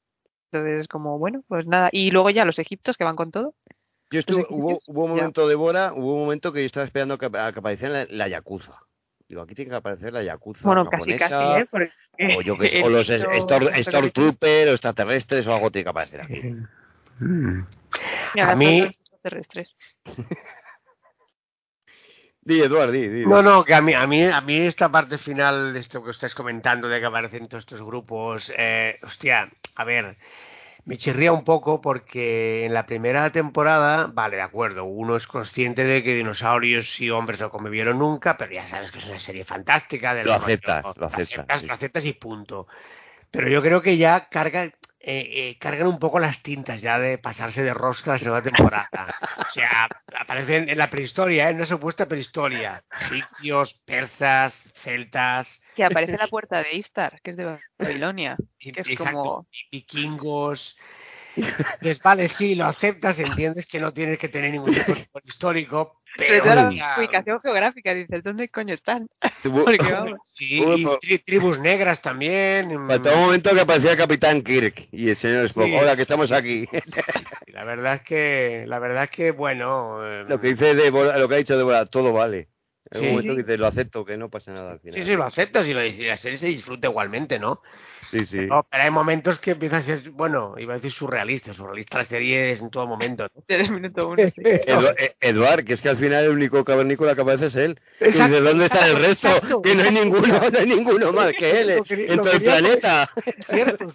Entonces, como, bueno, pues nada. Y luego ya los egipcios que van con todo. Hubo un momento, Débora, que yo estaba esperando que apareciera la yakuza. Digo, aquí tiene que aparecer la yakuza japonesa, casi, porque... o yo que sé, o los Stormtroopers, o extraterrestres, o algo tiene que aparecer aquí. A mí... Di, Eduardo, di. No, que a mí esta parte final de esto que estáis comentando, de que aparecen todos estos grupos, a ver, me chirría un poco porque en la primera temporada, vale, de acuerdo, uno es consciente de que dinosaurios y hombres no convivieron nunca, pero ya sabes que es una serie fantástica. Lo aceptas y punto. Pero yo creo que ya cargan un poco las tintas ya de pasarse de rosca la segunda temporada. O sea, aparecen en la prehistoria, en una supuesta prehistoria. Egipcios, persas, celtas. Que aparece en la puerta de Istar, que es de Babilonia. Que es como vikingos. Pues vale, sí, lo aceptas, entiendes que no tienes que tener ningún tipo de histórico. Pero la ubicación geográfica, dices, ¿dónde coño están? Tribus negras también. Faltó un momento que aparecía el Capitán Kirk y el señor Spock, hola, que estamos aquí. La verdad es que bueno... lo que ha dicho Débora, todo vale. En un momento que dices, lo acepto, que no pasa nada al final. Sí, lo aceptas y la serie se disfruta igualmente, ¿no? Sí. Pero hay momentos que empiezas a ser, bueno, iba a decir surrealista la serie es en todo momento, ¿no? Desde el minuto uno. Sí. Eduard, que es que al final el único cavernícola que aparece es él. Exacto, y de ¿dónde está el resto? Exacto. Que no hay ninguno más que él en todo el planeta.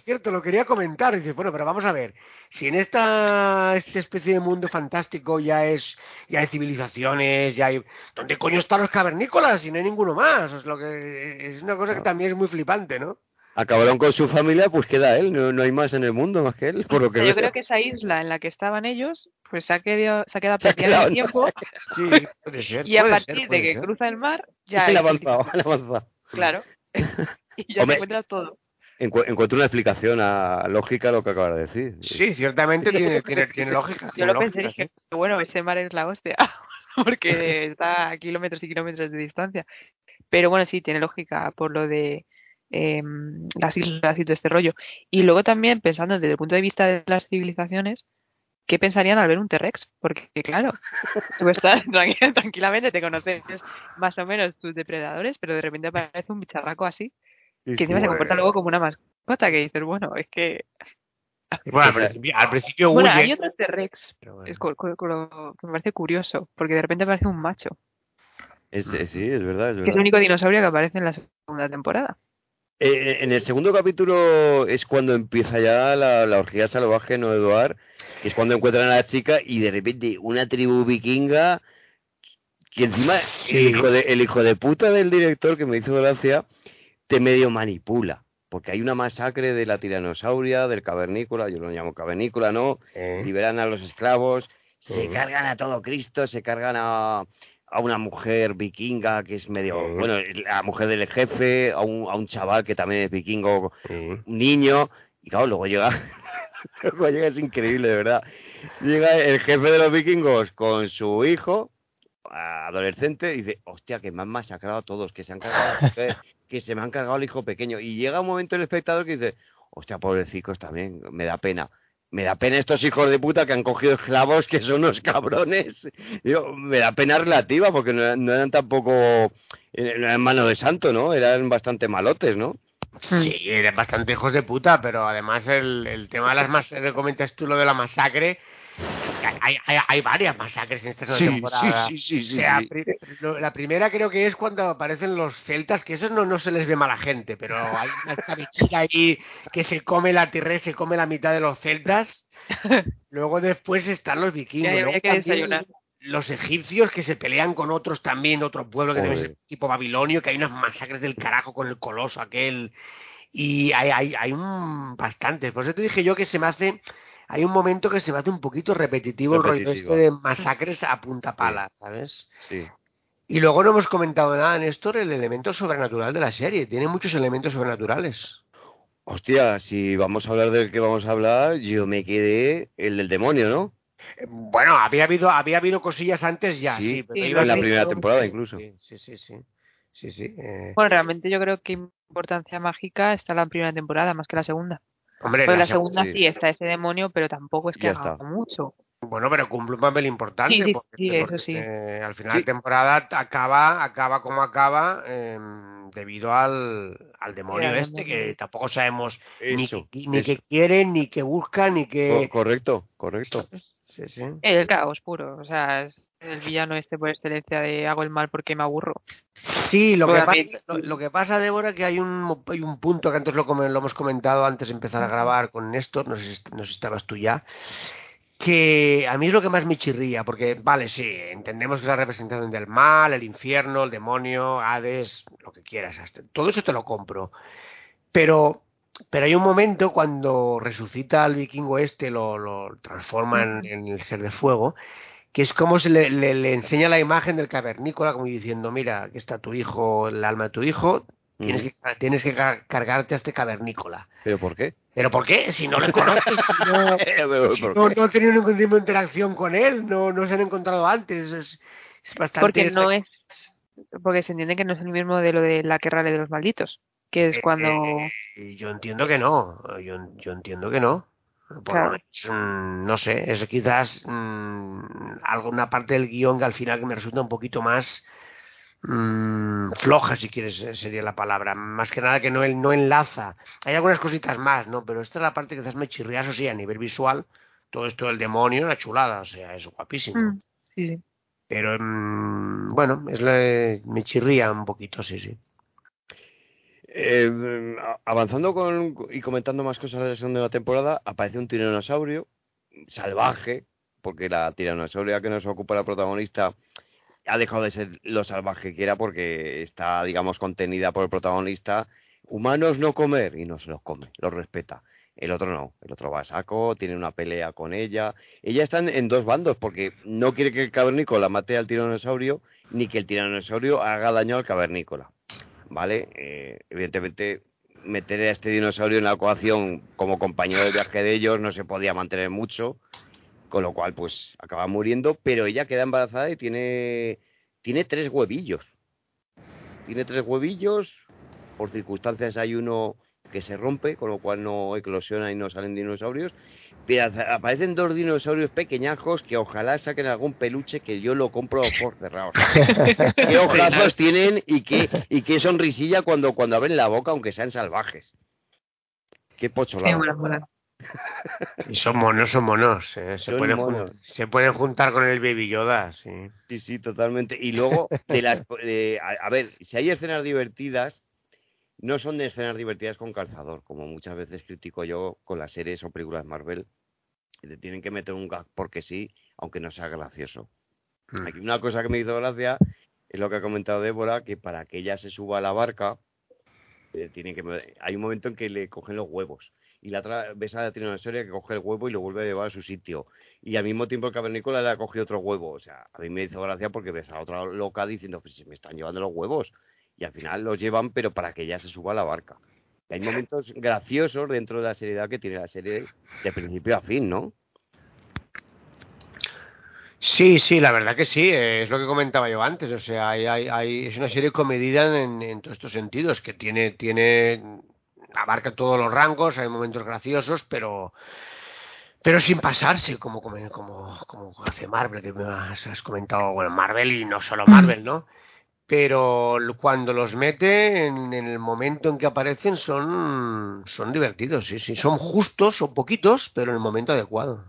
Cierto, lo quería comentar. Y dices, bueno, pero vamos a ver, si en esta especie de mundo fantástico ya hay civilizaciones, ya hay... ¿Dónde coño están los cavernícolas? Y no hay ninguno más. Es una cosa que también es muy flipante, ¿no? acabaron con su familia, pues queda él, no hay más en el mundo más que él, por lo que yo creo que esa isla en la que estaban ellos, pues se ha quedado perdiendo el tiempo, no, sí, puede ser, y a partir de que cruza el mar, ya él ha avanzado. Claro, y ya se encuentra todo. Encuentro una explicación lógica a lo que acabas de decir. Sí, ciertamente tiene lógica. Yo lo pensé y dije, bueno, ese mar es la hostia, porque está a kilómetros y kilómetros de distancia. Pero bueno, sí, tiene lógica por lo de las islas y todo este rollo. Y luego también, pensando desde el punto de vista de las civilizaciones, ¿qué pensarían al ver un T-Rex? Porque claro, tú estás tranquilamente, te conoces más o menos tus depredadores, pero de repente aparece un bicharraco así. Que encima se comporta luego como una mascota, que dices, bueno, es que... Bueno, al principio huye... Bueno, hay otro T-Rex, bueno. Es me parece curioso, porque de repente aparece un macho. Sí, es verdad, es verdad. Que es el único dinosaurio que aparece en la segunda temporada. En el segundo capítulo es cuando empieza ya la orgía salvaje, ¿no, Eduard? Que es cuando encuentran a la chica y de repente una tribu vikinga... Que encima el hijo de puta del director, que me hizo gracia... te medio manipula, porque hay una masacre de la tiranosauria, del cavernícola, yo lo llamo cavernícola, ¿no? Liberan a los esclavos, se cargan a todo Cristo, se cargan a una mujer vikinga que es medio... Bueno, la mujer del jefe, a un chaval que también es vikingo, un niño, y claro, luego llega, es increíble, de verdad. Llega el jefe de los vikingos con su hijo, adolescente, y dice, hostia, que me han masacrado a todos, que se han cargado a la mujer... que se me han cargado el hijo pequeño, y llega un momento el espectador que dice, hostia, pobrecicos también, me da pena estos hijos de puta que han cogido esclavos que son unos cabrones. Digo, me da pena relativa, porque no eran tampoco, eran mano de santo, ¿no? Eran bastante malotes, ¿no? Sí, eran bastante hijos de puta, pero además el tema de las masacres, comentas tú lo de la masacre, hay varias masacres en esta temporada. Sí, o sea, la primera creo que es cuando aparecen los celtas, que eso no se les ve mala gente, pero hay una chica ahí que se come la tierra, se come la mitad de los celtas. Luego después están los vikingos, los egipcios que se pelean con otros también, otro pueblo que también es tipo babilonio, que hay unas masacres del carajo con el coloso aquel, y hay un bastantes. Por eso te dije yo que se me hace... Hay un momento que se me hace un poquito repetitivo. El rollo este de masacres a punta pala, ¿sabes? Sí. Y luego no hemos comentado nada, Néstor, el elemento sobrenatural de la serie. Tiene muchos elementos sobrenaturales. Hostia, si vamos a hablar del que vamos a hablar, yo me quedé el del demonio, ¿no? Bueno, había habido cosillas antes ya. Sí, pero en la primera temporada incluso. Sí. Bueno, realmente yo creo que importancia mágica está en la primera temporada más que la segunda. Hombre, pues la segunda sí está ese demonio, pero tampoco es que haga mucho. Bueno, pero cumple un papel importante. Sí, porque al final la temporada acaba como acaba, debido al demonio que tampoco sabemos ni qué quiere, ni qué busca, ni qué... Correcto. Sí. El caos puro, o sea... El villano este por excelencia de hago el mal porque me aburro. Sí, lo que pasa, Débora, que hay un punto que antes lo hemos comentado antes de empezar a grabar con Néstor, no sé si estabas tú ya, que a mí es lo que más me chirría, porque vale, sí, entendemos que la representación del mal, el infierno, el demonio, Hades, lo que quieras, hasta, todo eso te lo compro, pero hay un momento cuando resucita al vikingo este, lo transforma en el ser de fuego, que es como se le enseña la imagen del cavernícola, como diciendo, mira, aquí está tu hijo, el alma de tu hijo, tienes que cargarte a este cavernícola. ¿Pero por qué? ¿Pero por qué? Si no lo conoces, no han tenido ningún tipo de interacción con él, no se han encontrado antes, es bastante... Porque se entiende que no es el mismo de lo de la guerra de los malditos, que es cuando... Yo entiendo que no. Bueno, claro. No sé, es quizás alguna parte del guión que al final que me resulta un poquito más floja, si quieres sería la palabra, más que nada que no enlaza, hay algunas cositas más, ¿no? Pero esta es la parte que quizás me chirría, eso sí, a nivel visual, todo esto del demonio, una chulada, o sea, es guapísimo, sí. Pero bueno, me chirría un poquito, sí. Avanzando y comentando más cosas de la segunda temporada, aparece un tiranosaurio salvaje, porque la tiranosauria que nos ocupa la protagonista ha dejado de ser lo salvaje que era porque está, digamos, contenida por el protagonista humanos no comer, y no se los come, los respeta. El otro no, el otro va a saco, tiene una pelea con ella. Ella está en dos bandos porque no quiere que el cavernícola mate al tiranosaurio ni que el tiranosaurio haga daño al cavernícola, ¿vale? Evidentemente meter a este dinosaurio en la ecuación como compañero de viaje de ellos no se podía mantener mucho, con lo cual pues acaba muriendo, pero ella queda embarazada y tiene tres huevillos. Tiene tres huevillos, por circunstancias hay uno que se rompe, con lo cual no eclosiona y no salen dinosaurios, pero aparecen dos dinosaurios pequeñajos que ojalá saquen algún peluche que yo lo compro por cerrado. Qué ojazos tienen y qué sonrisilla cuando abren la boca, aunque sean salvajes. Qué pocholada. Y son monos. Se pueden juntar con el Baby Yoda, sí. Sí, sí, totalmente. Y luego, a ver, si hay escenas divertidas, no son de escenas divertidas con calzador, como muchas veces critico yo con las series o películas Marvel, que te tienen que meter un gag porque sí, aunque no sea gracioso. Aquí una cosa que me hizo gracia es lo que ha comentado Débora, que para que ella se suba a la barca, hay un momento en que le cogen los huevos. Y la otra ves a la tiranosauria que coge el huevo y lo vuelve a llevar a su sitio. Y al mismo tiempo el cavernícola le ha cogido otro huevo. O sea, a mí me hizo gracia porque ves a otra loca diciendo, pues si me están llevando los huevos. Y al final los llevan, pero para que ya se suba a la barca. Y hay momentos graciosos dentro de la seriedad que tiene la serie de principio a fin, ¿no? Sí, la verdad que sí. Es lo que comentaba yo antes. O sea, es una serie comedida en todos estos sentidos, que tiene abarca todos los rangos, hay momentos graciosos, pero sin pasarse, como hace Marvel, que me has comentado, bueno, Marvel y no solo Marvel, ¿no? Pero cuando los mete, en el momento en que aparecen, son divertidos, sí, son justos, son poquitos, pero en el momento adecuado.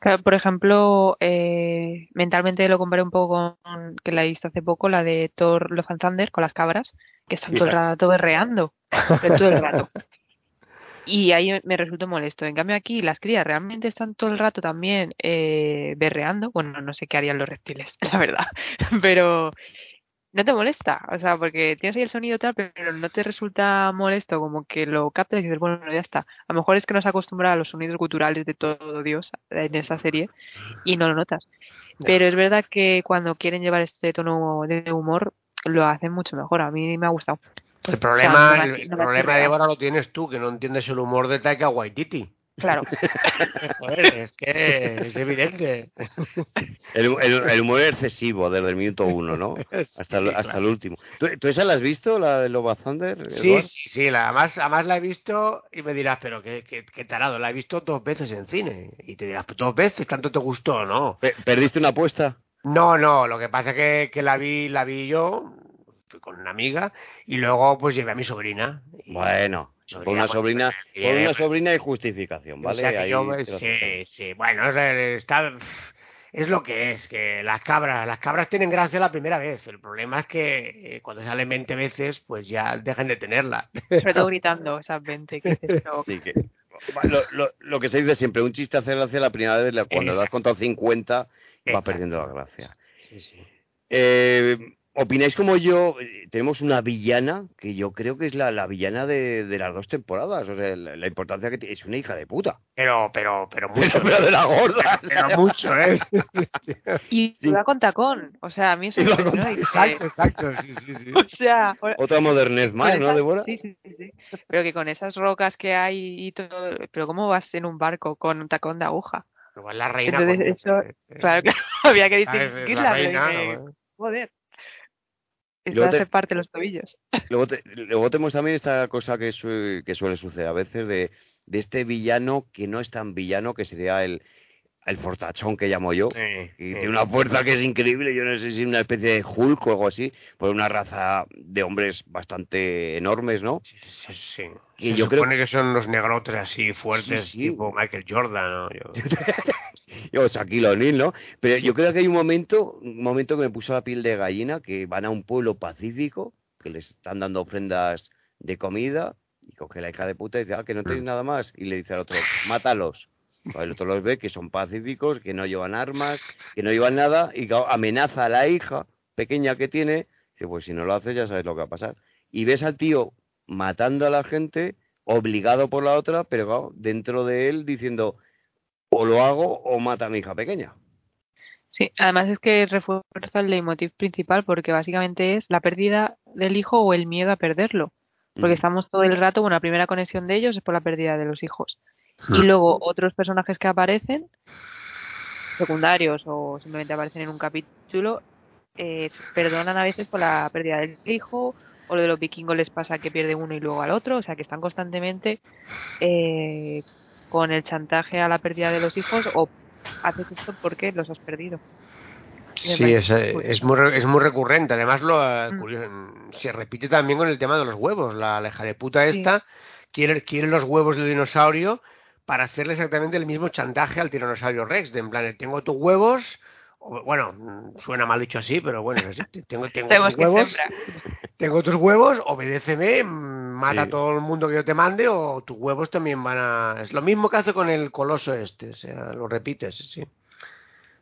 Claro, por ejemplo, mentalmente lo comparé un poco con, que la he visto hace poco, la de Thor Love and Thunder, con las cabras, que están todo el rato berreando, todo el rato. Y ahí me resultó molesto. En cambio aquí las crías realmente están todo el rato también berreando. Bueno, no sé qué harían los reptiles, la verdad, pero no te molesta, o sea, porque tienes ahí el sonido tal, pero no te resulta molesto, como que lo captas y dices, bueno, ya está. A lo mejor es que nos acostumbra a los sonidos culturales de todo Dios en esa serie y no lo notas. Pero es verdad que cuando quieren llevar este tono de humor, lo hacen mucho mejor. A mí me ha gustado. El problema, o sea, el problema de Débora lo tienes tú, que no entiendes el humor de Taika Waititi. Claro. Joder, es que es evidente. El humor excesivo desde el minuto uno, ¿no? Hasta el último. ¿Tú esa la has visto, la de Love and Thunder? Sí. Además la he visto y me dirás, pero qué tarado, la he visto dos veces en cine. Y te dirás, dos veces, tanto te gustó, ¿no? ¿Perdiste una apuesta? No, lo que pasa es que la vi yo, fui con una amiga, y luego pues llevé a mi sobrina. Bueno, por una sobrina y justificación, ¿vale? O sea que ahí sí, bueno, es lo que las cabras tienen gracia la primera vez. El problema es que cuando salen 20 veces, pues ya dejan de tenerla. Sobre todo gritando esas 20 que se tocan. Lo que se dice siempre, un chiste hace gracia la primera vez, cuando lo has contado 50... va perdiendo la gracia. Sí. ¿Opináis como yo? Tenemos una villana que yo creo que es la villana de las dos temporadas. O sea, la importancia que tiene. Es una hija de puta. Pero mucho. Pero de la gorda. Pero mucho, ¿eh? Y va con tacón. O sea, a mí eso me sorprendió. Exacto. Sí. O sea, otra modernez más, ¿no, Débora? Sí. Pero que con esas rocas que hay y todo. Pero ¿cómo vas en un barco con un tacón de aguja? La reina. Entonces, claro, había que decir la reina, ¿no? Joder, esta se parte los tobillos. Luego tenemos también esta cosa que suele suceder a veces de este villano que no es tan villano, que sería el fortachón que llamo yo, y tiene una fuerza que es increíble. Yo no sé si es una especie de Hulk o algo así, por una raza de hombres bastante enormes, ¿no? Sí. Y yo supone que son los negrotes así fuertes, sí. Tipo Michael Jordan, ¿no? Yo Shaquille O'Neal, ¿no? Pero sí. Yo creo que hay un momento que me puso la piel de gallina, que van a un pueblo pacífico, que les están dando ofrendas de comida, y coge la hija de puta y dice, que no tenéis nada más, y le dice al otro, mátalos. El otro los ve que son pacíficos, que no llevan armas, que no llevan nada, y amenaza a la hija pequeña que tiene, que pues si no lo haces ya sabes lo que va a pasar. Y ves al tío matando a la gente, obligado por la otra, pero claro, dentro de él diciendo o lo hago o mata a mi hija pequeña. Sí, además es que refuerza el leitmotiv principal, porque básicamente es la pérdida del hijo o el miedo a perderlo, porque estamos todo el rato, bueno, la primera conexión de ellos es por la pérdida de los hijos, y luego otros personajes que aparecen secundarios o simplemente aparecen en un capítulo, perdonan a veces por la pérdida del hijo, o lo de los vikingos les pasa que pierde uno y luego al otro, o sea que están constantemente con el chantaje a la pérdida de los hijos o haces esto porque los has perdido. Sí, es muy recurrente. Además, se repite también con el tema de los huevos. La hija de puta esta quiere los huevos del dinosaurio para hacerle exactamente el mismo chantaje al tiranosaurio Rex. De en plan, tengo tus huevos. Bueno, suena mal dicho así, pero bueno, tengo tus huevos. Tengo tus huevos, obedéceme, mata a todo el mundo que yo te mande, o tus huevos también van a... Es lo mismo que hace con el coloso este, o sea, lo repites, sí.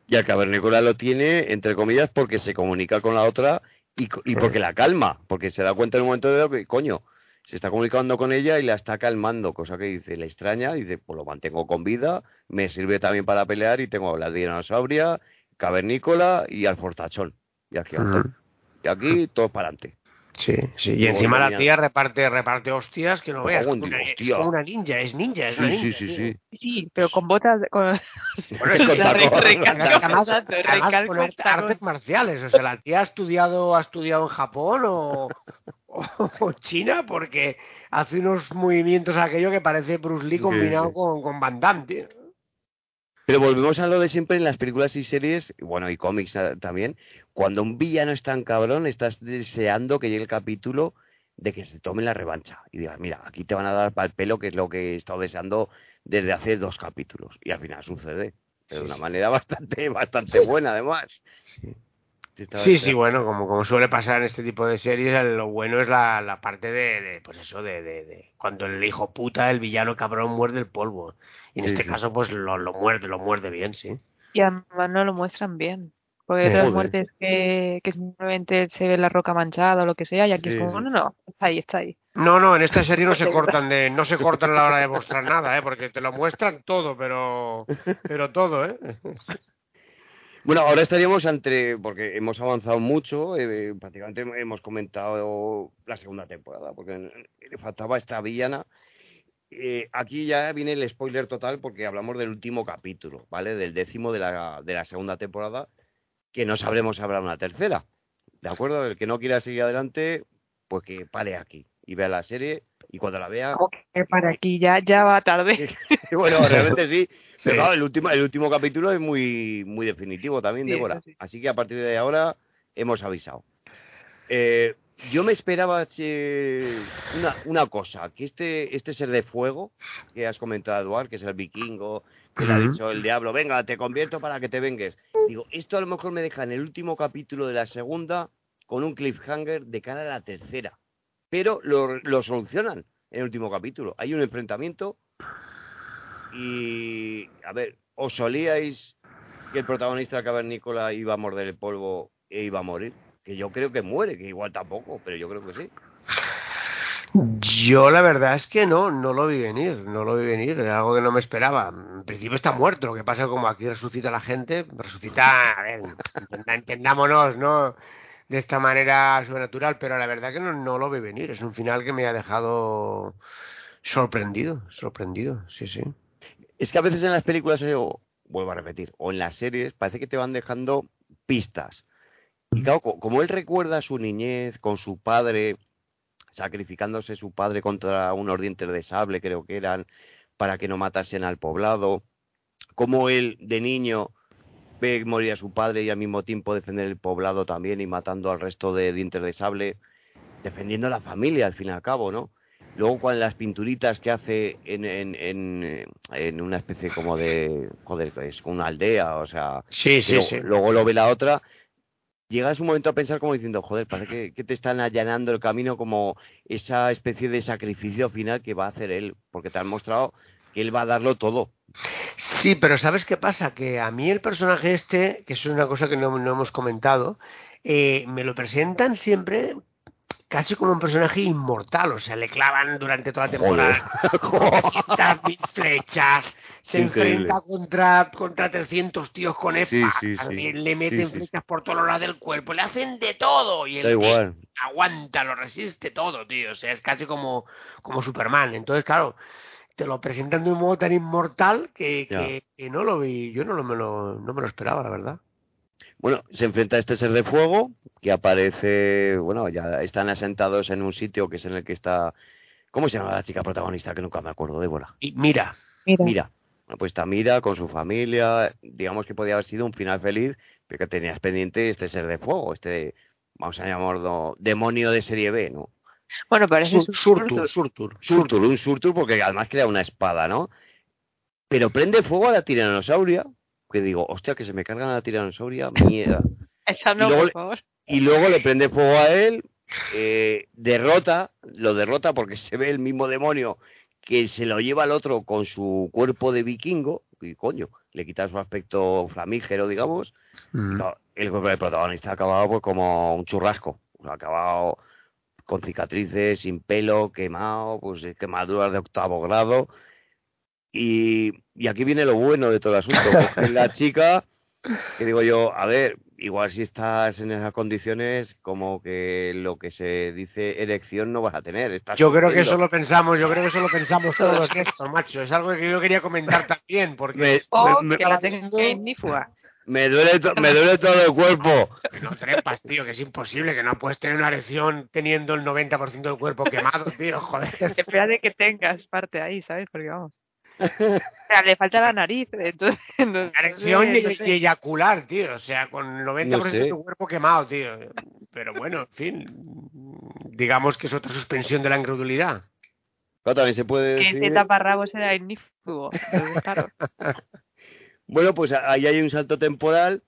Y el cavernícola lo tiene, entre comillas, porque se comunica con la otra y porque la calma, porque se da cuenta en un momento de que, coño, se está comunicando con ella y la está calmando, cosa que dice, le extraña, dice, pues lo mantengo con vida, me sirve también para pelear y tengo la dinosauria, cavernícola y al fortachón. Y aquí, todo para adelante. Sí, y encima la tía reparte hostias que no veas. Es como una ninja, es una ninja. Sí, pero con botas... Además con artes marciales, o sea, la tía ha estudiado en Japón o China, porque hace unos movimientos aquello que parece Bruce Lee combinado con Van Damme, tío. Pero volvemos a lo de siempre en las películas y series, bueno, y cómics también. Cuando un villano es tan cabrón, estás deseando que llegue el capítulo de que se tome la revancha. Y digas, mira, aquí te van a dar pa'l pelo, que es lo que he estado deseando desde hace 2 capítulos. Y al final sucede. Pero de una manera bastante buena, además. Sí, bueno, como suele pasar en este tipo de series, lo bueno es la parte de cuando el hijo puta, el villano cabrón, muerde el polvo. Y en este caso, pues lo muerde bien, sí. Y además no lo muestran bien. Porque hay otras muertes que simplemente se ve la roca manchada o lo que sea, y aquí es como, no, está ahí. No, en esta serie no se cortan a la hora de mostrar nada, porque te lo muestran todo, pero todo, Bueno, ahora estaríamos porque hemos avanzado mucho, prácticamente hemos comentado la segunda temporada, porque le faltaba esta villana. Aquí ya viene el spoiler total, porque hablamos del último capítulo, ¿vale? Del 10º de la segunda temporada, que no sabremos si habrá una tercera, ¿de acuerdo? El que no quiera seguir adelante, pues que pare aquí y vea la serie, y cuando la vea... Que para aquí ya va tarde. Bueno, realmente sí. Pero claro, el último capítulo es muy, muy definitivo también, Débora. Sí. Así que a partir de ahora hemos avisado. Yo me esperaba una cosa, que este ser de fuego que has comentado, Eduard, que es el vikingo, que le ha dicho el diablo, venga, te convierto para que te vengues. Digo, esto a lo mejor me deja en el último capítulo de la segunda con un cliffhanger de cara a la tercera. Pero lo solucionan en el último capítulo. Hay un enfrentamiento. Y, a ver, ¿os solíais que el protagonista cavernícola iba a morder el polvo e iba a morir? Que yo creo que muere, que igual tampoco, pero yo creo que sí. Yo la verdad es que no lo vi venir, era algo que no me esperaba. En principio está muerto, lo que pasa es que como aquí resucita la gente, a ver, entendámonos, ¿no? De esta manera sobrenatural, pero la verdad que no lo vi venir, es un final que me ha dejado sorprendido, sí. Es que a veces en las películas, vuelvo a repetir, o en las series, parece que te van dejando pistas. Y claro, como él recuerda su niñez con su padre, sacrificándose su padre contra unos dientes de sable, creo que eran, para que no matasen al poblado, como él de niño ve morir a su padre y al mismo tiempo defender el poblado también y matando al resto de dientes de sable, defendiendo a la familia al fin y al cabo, ¿no? Luego con las pinturitas que hace en una especie como de... Joder, es una aldea, o sea... Sí. Luego lo ve la otra. Llegas un momento a pensar como diciendo, joder, parece que te están allanando el camino como esa especie de sacrificio final que va a hacer él. Porque te han mostrado que él va a darlo todo. Sí, pero ¿sabes qué pasa? Que a mí el personaje este, que eso es una cosa que no hemos comentado, me lo presentan siempre... casi como un personaje inmortal, o sea, le clavan durante toda la temporada flechas, se enfrenta contra 300 tíos con espadas, le meten flechas por todos los lados del cuerpo, le hacen de todo y él aguanta, lo resiste todo, tío, o sea, es casi como Superman. Entonces, claro, te lo presentan de un modo tan inmortal que no lo vi, yo no me lo esperaba, la verdad. Bueno, se enfrenta a este ser de fuego que aparece, bueno, ya están asentados en un sitio que es en el que está... ¿Cómo se llama la chica protagonista? Que nunca me acuerdo, Débora. Y Mira. Bueno, pues está Mira con su familia, digamos que podía haber sido un final feliz, pero que tenías pendiente este ser de fuego, este, vamos a llamarlo, demonio de serie B, ¿no? Bueno, parece Surtur, un Surtur, porque además crea una espada, ¿no? Pero prende fuego a la tiranosauria, que digo, hostia, que se me cargan a la tiranosauria, mierda. Esa no, por favor. Y luego le prende fuego a él, lo derrota porque se ve el mismo demonio que se lo lleva al otro con su cuerpo de vikingo, y coño, le quita su aspecto flamígero, digamos. El cuerpo del protagonista ha acabado pues como un churrasco, ha acabado con cicatrices, sin pelo, quemado, pues quemaduras de 8º grado. Y aquí viene lo bueno de todo el asunto. Porque la chica, que digo yo, a ver, igual si estás en esas condiciones, como que lo que se dice erección no vas a tener. Yo creo que eso lo pensamos todos, esto, macho. Es algo que yo quería comentar también, porque... Me duele todo el cuerpo. Que no trepas, tío, que es imposible, que no puedes tener una erección teniendo el 90% del cuerpo quemado, tío, joder. Espérate que tengas parte ahí, ¿sabes? Porque vamos... O sea, le falta la nariz, entonces la erección y eyacular, tío, o sea, con 90% de tu cuerpo quemado, tío. Pero bueno, en fin, digamos que es otra suspensión de la incredulidad. Claro, también se puede decir... Que ese taparrabos era ignífugo, claro. Bueno, pues ahí hay un salto temporal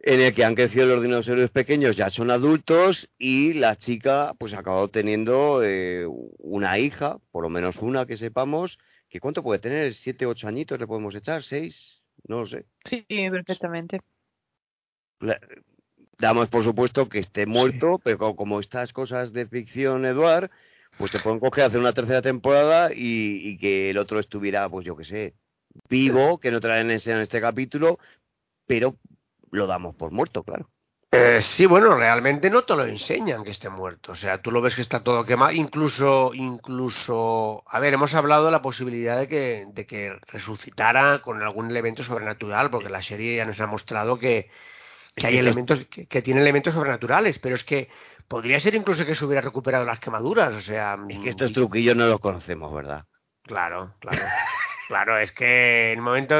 en el que han crecido los dinosaurios pequeños, ya son adultos, y la chica pues ha acabado teniendo una hija, por lo menos una que sepamos, que ¿cuánto puede tener? 7, 8 añitos le podemos echar, 6, no lo sé. Sí, perfectamente. Damos por supuesto que esté muerto, pero como estas cosas de ficción, Eduard, pues te pueden coger a hacer una 3ª temporada y que el otro estuviera, pues yo qué sé, vivo, que no traen en este capítulo, pero lo damos por muerto, claro. Sí, bueno, realmente no te lo enseñan que esté muerto, o sea, tú lo ves que está todo quemado, incluso, a ver, hemos hablado de la posibilidad de que resucitara con algún elemento sobrenatural, porque la serie ya nos ha mostrado que hay elementos, que tiene elementos sobrenaturales, pero es que podría ser incluso que se hubiera recuperado las quemaduras, o sea... Es que estos truquillos no los conocemos, ¿verdad? Claro. Claro, es que en el momento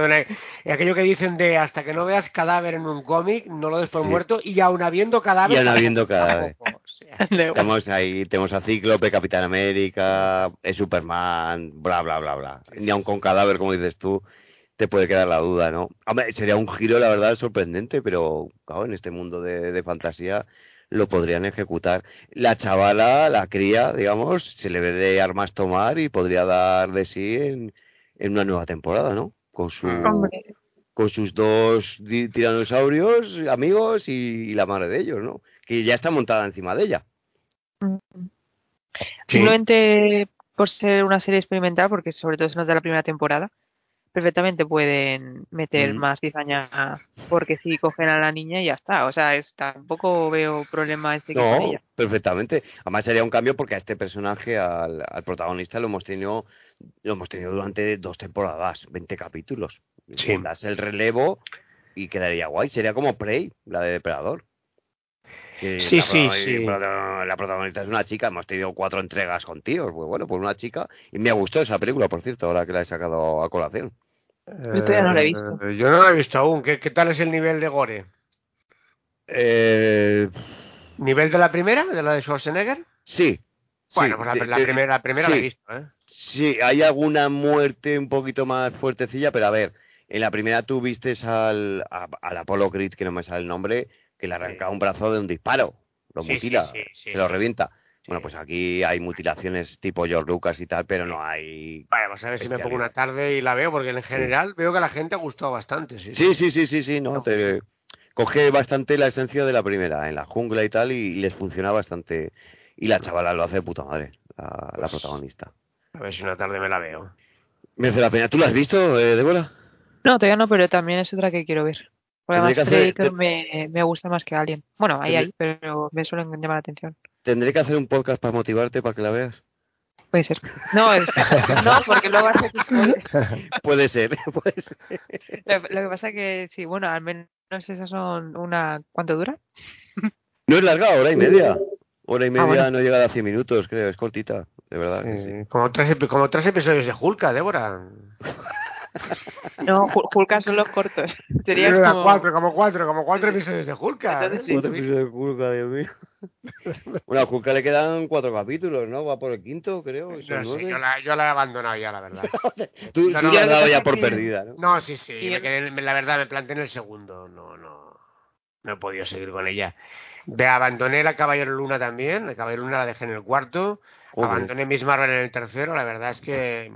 aquello que dicen de hasta que no veas cadáver en un cómic, no lo des por muerto, y aún habiendo cadáver. O sea, estamos ahí, tenemos a Cíclope, Capitán América, Superman, bla, bla, bla, bla. Ni aun con cadáver, como dices tú, te puede quedar la duda, ¿no? Hombre, sería un giro, la verdad, sorprendente, pero claro, en este mundo de fantasía lo podrían ejecutar. La chavala, la cría, digamos, se le ve de armas tomar y podría dar de sí en una nueva temporada, ¿no? Con sus 2 tiranosaurios amigos y la madre de ellos, ¿no? Que ya está montada encima de ella. Simplemente por ser una serie experimental, porque sobre todo se nos da la primera temporada, perfectamente pueden meter más cizaña, porque si cogen a la niña y ya está. O sea, tampoco veo problema con ella. Perfectamente. Además sería un cambio porque a este personaje, al protagonista, lo hemos tenido durante 2 temporadas, 20 capítulos. Sí. Das el relevo y quedaría guay. Sería como Prey, la de Depredador. La protagonista es una chica. Hemos tenido 4 entregas con tíos. Pues bueno, pues una chica. Y me ha gustado esa película, por cierto, ahora que la he sacado a colación. Yo todavía no la he visto. Yo no la he visto aún. ¿Qué tal es el nivel de gore? ¿Nivel de la primera? ¿De la de Schwarzenegger? Sí. Bueno, sí, pues la primera sí, la he visto, ¿eh? Sí, hay alguna muerte un poquito más fuertecilla, pero a ver, en la primera tú vistes al Apollo Creed, que no me sale el nombre, que le arranca un brazo de un disparo, lo mutila, se lo revienta. Sí. Bueno, pues aquí hay mutilaciones tipo George Lucas y tal, pero no hay... Vale, vamos a ver si me pongo una tarde y la veo, porque en general veo que a la gente ha gustado bastante. Sí, coge bastante la esencia de la primera, en la jungla y tal, y les funciona bastante. Y la chavala lo hace de puta madre, la protagonista. A ver si una tarde me la veo. Merece la pena. ¿Tú la has visto, Débora? No, todavía no, pero también es otra que quiero ver. Además, Predator me gusta más que Alien. Bueno, ahí, pero me suelen llamar la atención. ¿Tendré que hacer un podcast para motivarte para que la veas? Puede ser. No, porque luego hace... Puede ser. Lo que pasa es que, sí, bueno, al menos esas son una... ¿Cuánto dura? No es larga, hora y media, bueno. No llega a 100 minutos, creo, es cortita, de verdad. Que sí. Como tres episodios de Hulka, Débora. No, Hulka son los cortos. Sería como cuatro episodios de Hulka. Entonces, sí. 4 episodios de Hulka, Dios mío. Bueno, a Hulka le quedan 4 capítulos, ¿no? Va por el 5, creo. No, sí, yo la he abandonado ya, la verdad. Tú la has dado ya por perdida, ¿no? No, sí. La verdad, me planteé en el segundo. No he podido seguir con ella. Abandoné la Caballero Luna también. La Caballero Luna la dejé en el 4. Joder. Abandoné Miss Marvel en el 3. La verdad es que...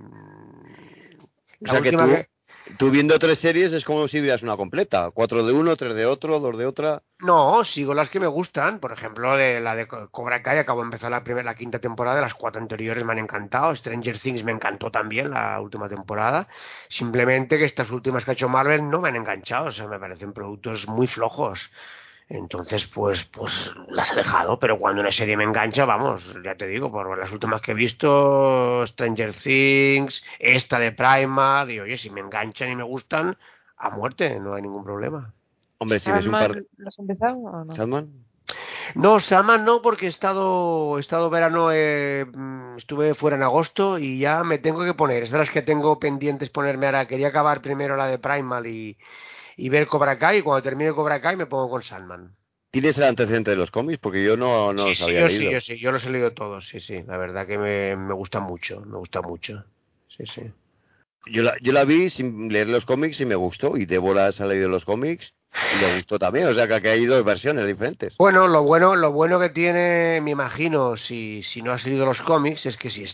tú viendo 3 series es como si vieras una completa. 4 de uno, 3 de otro, 2 de otra. No, sigo las que me gustan. Por ejemplo, la de Cobra Kai. Acabo de empezar la 5ª temporada. Las 4 anteriores me han encantado. Stranger Things me encantó también, la última temporada. Simplemente que estas últimas que ha hecho Marvel no me han enganchado. O sea, me parecen productos muy flojos. Entonces, pues las he dejado, pero cuando una serie me engancha, vamos, ya te digo, por las últimas que he visto, Stranger Things, esta de Primal, y oye, si me enganchan y me gustan, a muerte, no hay ningún problema. Hombre, si ves un par... ¿Lo has empezado o no? ¿Sandman? No, Sandman no, porque he estado verano, estuve fuera en agosto y ya me tengo que poner, es de las que tengo pendientes ponerme ahora. Quería acabar primero la de Primal y ver Cobra Kai, y cuando termine Cobra Kai me pongo con Sandman. ¿Tienes el antecedente de los cómics? Porque yo no los había leído. Sí, yo los he leído todos, sí. La verdad que me gusta mucho, sí. Yo la vi sin leer los cómics y me gustó, y Débora se ha leído los cómics y le gustó también, o sea que hay 2 versiones diferentes. Bueno, lo bueno que tiene, me imagino, si no has leído los cómics, es que si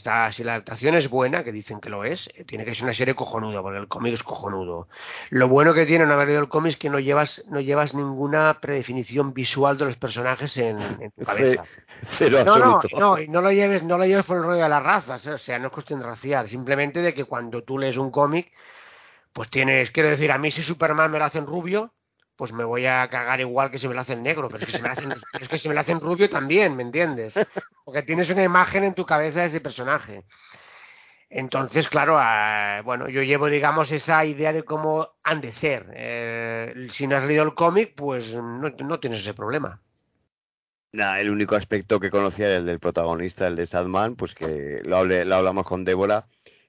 la adaptación es buena, que dicen que lo es, tiene que ser una serie cojonuda, porque el cómic es cojonudo. Lo bueno que tiene no haber leído el cómic es que no llevas ninguna predefinición visual de los personajes en tu cabeza. Pero no lo lleves por el rollo de las razas, o sea, no es cuestión racial, simplemente de que cuando tú lees un cómic, pues tienes, quiero decir, a mí si Superman me lo hacen rubio, pues me voy a cagar igual que si me lo hacen negro, pero es que si me lo hacen rubio también, ¿me entiendes? Porque tienes una imagen en tu cabeza de ese personaje. Entonces, claro, yo llevo, digamos, esa idea de cómo han de ser. Si no has leído el cómic, pues no tienes ese problema. Nada, el único aspecto que conocía era el del protagonista, el de Sandman, pues que lo hablamos con Débora,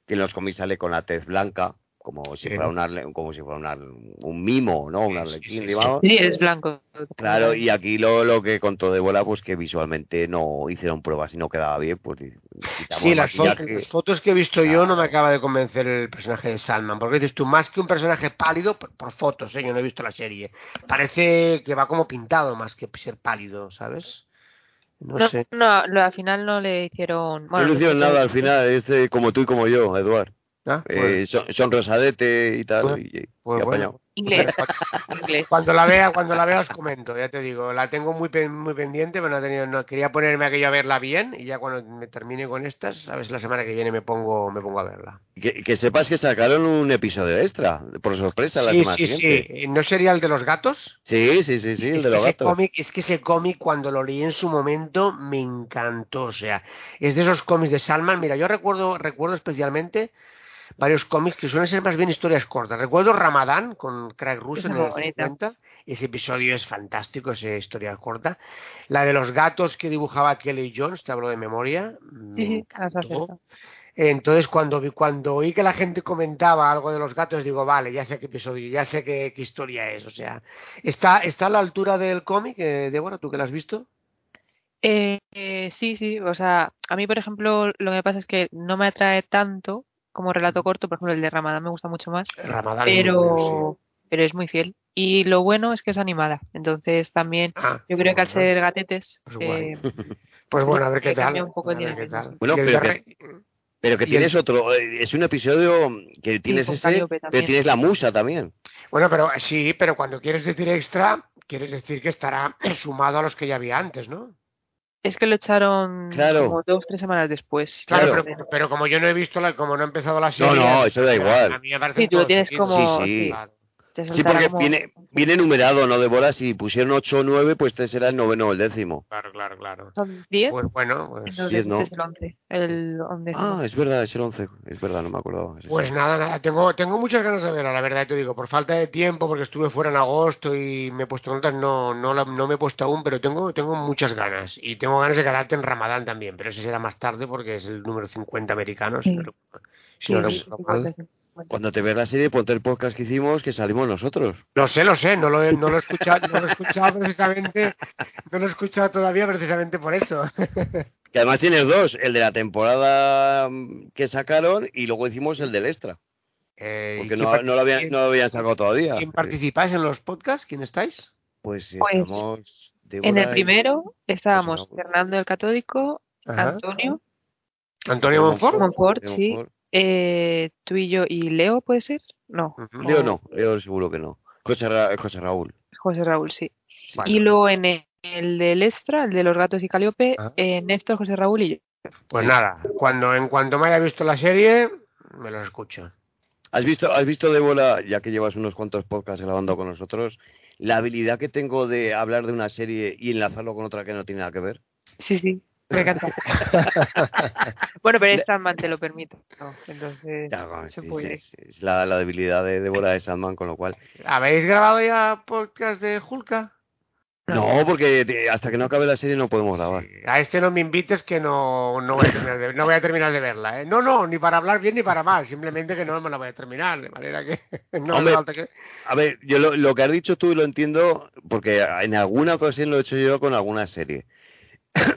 que en los cómics sale con la tez blanca, como si fuera un mimo, ¿no? Un arlequín, digamos. Sí, es blanco. Claro, y aquí lo que contó Débora, pues que visualmente no hicieron pruebas y no quedaba bien, pues sí, las fotos que he visto yo no me acaba de convencer el personaje de Sandman, porque dices tú, más que un personaje pálido, por fotos, yo no he visto la serie, parece que va como pintado más que ser pálido, ¿sabes? No sé. No, al final no le hicieron... Bueno, no le hicieron nada al final, como tú y como yo, Eduard. ¿Ah? Son rosadete y tal, y apañado. Inglés. Cuando la vea os comento, ya te digo, la tengo muy pendiente, pero quería ponerme aquello a verla bien, y ya cuando me termine con estas, a ver si la semana que viene me pongo a verla. Que sepas que sacaron un episodio extra, por sorpresa, la semana siguiente. Sí. ¿No sería el de los gatos? Sí, el de los gatos. Ese cómic, cuando lo leí en su momento, me encantó, o sea, es de esos cómics de Sandman. Mira, yo recuerdo especialmente varios cómics que suelen ser más bien historias cortas. Recuerdo Ramadán con Craig Russo en el 50. Ese episodio es fantástico, esa historia corta. La de los gatos que dibujaba Kelly Jones, te hablo de memoria. Entonces, cuando oí que la gente comentaba algo de los gatos, digo, vale, ya sé qué episodio, ya sé qué historia es. O sea, ¿está a la altura del cómic, Débora, tú que la has visto? Sí, o sea, a mí, por ejemplo, lo que me pasa es que no me atrae tanto como relato corto. Por ejemplo, el de Ramadán me gusta mucho más, pero es muy fiel, y lo bueno es que es animada, entonces también yo creo que al ser gatetes pues bueno, a ver qué tal, bueno, pero que tienes otro, es un episodio que tienes pero tienes la musa también, bueno, pero cuando quieres decir extra, quieres decir que estará sumado a los que ya había antes, ¿no? Es que lo echaron como 2 o 3 semanas después. Claro, pero como yo no he visto, como no he empezado la serie... No, eso da igual. A mí me parece tú lo tienes como... Sí. Claro. Sí, porque como... viene numerado, ¿no, Débora? Si pusieron 8 o 9, pues este será el 9 o el 10. Claro. ¿Son 10? Pues bueno, pues... No, 10 no. Es el 11. Es verdad, es el 11. Es verdad, no me acordaba. Pues nada. Tengo muchas ganas de verla, la verdad, te digo. Por falta de tiempo, porque estuve fuera en agosto y me he puesto notas. No me he puesto aún, pero tengo muchas ganas. Y tengo ganas de quedarte en Ramadán también, pero ese será más tarde porque es el número 50 americano. Sí. Si no, cuando te veas la serie, ponte el podcast que hicimos, que salimos nosotros. Lo sé, no lo he escuchado, no lo he escuchado todavía precisamente por eso. Que además tienes dos, el de la temporada que sacaron y luego hicimos el del extra. Porque no lo habían sacado todavía. ¿Quién participáis en los podcasts? ¿Quién estáis? Pues estamos... Débora, en el primero estábamos Fernando el Catódico, ajá. Antonio Monfort, sí. Tú y yo y Leo, ¿puede ser? No. Leo seguro que no. José Raúl. José Raúl, sí. Bueno. Y luego en el del extra, el de los gatos y Calíope, Néstor, José Raúl y yo. Pues nada, en cuanto me haya visto la serie, me lo escucho. ¿Has visto, Débora, ya que llevas unos cuantos podcasts grabando con nosotros, la habilidad que tengo de hablar de una serie y enlazarlo con otra que no tiene nada que ver? Sí. Me encanta. Bueno, pero es Sandman, te lo permito. No, entonces, claro, se puede. Es la debilidad de Débora de Sandman, con lo cual... ¿Habéis grabado ya podcast de Hulka? No, porque hasta que no acabe la serie no podemos grabar. Sí. A este no me invites, que no voy a terminar de verla. No, ni para hablar bien ni para mal. Simplemente que no me la voy a terminar. De manera que... A ver, yo lo que has dicho tú lo entiendo, porque en alguna ocasión lo he hecho yo con alguna serie.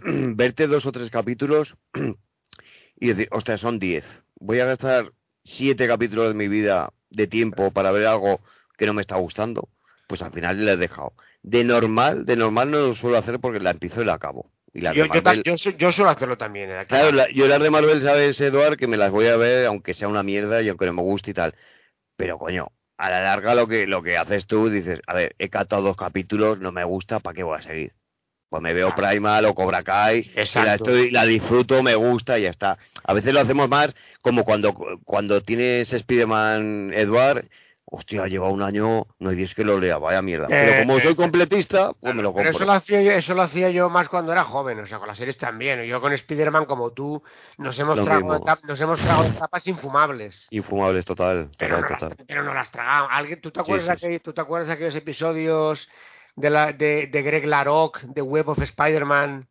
Verte 2 o 3 capítulos y decir, ostras, son 10. Voy a gastar 7 capítulos de mi vida de tiempo para ver algo que no me está gustando. Pues al final le he dejado. De normal no lo suelo hacer porque la empiezo y la acabo. Y yo suelo hacerlo también. Claro, yo las de Marvel, sabes, Eduard, que me las voy a ver aunque sea una mierda y aunque no me guste y tal. Pero coño, a la larga lo que haces tú, dices, a ver, he catado 2 capítulos, no me gusta, ¿para qué voy a seguir? Pues me veo Primal o Cobra Kai, la disfruto, me gusta y ya está. A veces lo hacemos más como cuando tienes Spiderman, Eduard, hostia, lleva un año, no hay 10 que lo lea, vaya mierda. Pero como soy completista, pues me lo compro. Pero eso lo hacía yo más cuando era joven, o sea, con las series también. Yo con Spiderman, como tú, nos hemos tragado tapas infumables. Infumables, total. Pero no las tragamos. ¿Tú te acuerdas de aquellos episodios... De Greg LaRock, de Web of Spider-Man?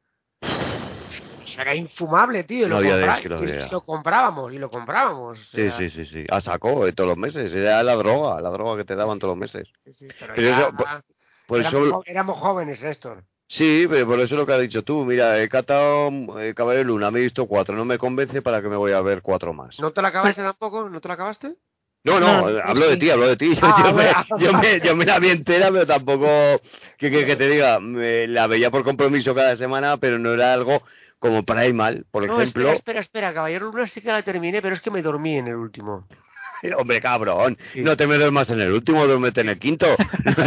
Era infumable, tío. Lo comprábamos. Sí. A saco, todos los meses. Era la droga que te daban todos los meses. Sí, pero éramos jóvenes, Néstor. Sí, pero por eso lo que has dicho tú. Mira, he catado Caballero Luna, me he visto 4. No me convence, para que me voy a ver 4 más. ¿No te la acabaste tampoco? ¿No te la acabaste? No, hablo de ti. Yo me la vi entera, pero tampoco que te diga, me la veía por compromiso cada semana, pero no era algo como Primal, por ejemplo. Espera, Caballero Luna sí que la terminé, pero es que me dormí en el último. Hombre, cabrón, sí. No te me duermas en el último, duérmete en el quinto.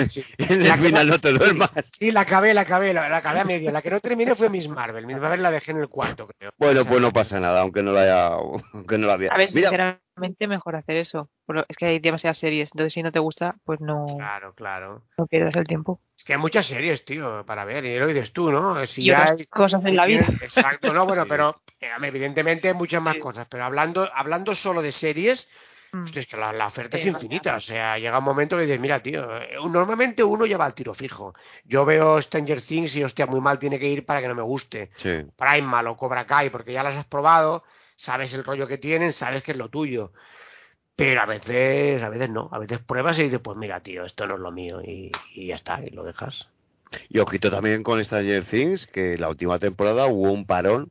Sí. En el final no te duermas. Sí, la acabé a media. La que no terminé fue Miss Marvel. Miss Marvel la dejé en el cuarto, creo. Bueno, pues no pasa nada, aunque no la había. A ver, mira, sinceramente mejor hacer eso. Es que hay demasiadas series, entonces si no te gusta, pues no. Claro. No pierdas el tiempo. Es que hay muchas series, tío, para ver, y lo dices tú, ¿no? Si y otras cosas en la vida. Exacto, no, bueno, pero evidentemente hay muchas más cosas, pero hablando solo de series... Hostia, es que la oferta es infinita, o sea, llega un momento que dices, mira, tío, normalmente uno ya va al tiro fijo. Yo veo Stranger Things y, hostia, muy mal tiene que ir para que no me guste. Sí. Primal o Cobra Kai, porque ya las has probado, sabes el rollo que tienen, sabes que es lo tuyo. Pero a veces no, a veces pruebas y dices, pues mira, tío, esto no es lo mío, y ya está, y lo dejas. Y ojito también con Stranger Things, que la última temporada hubo un parón.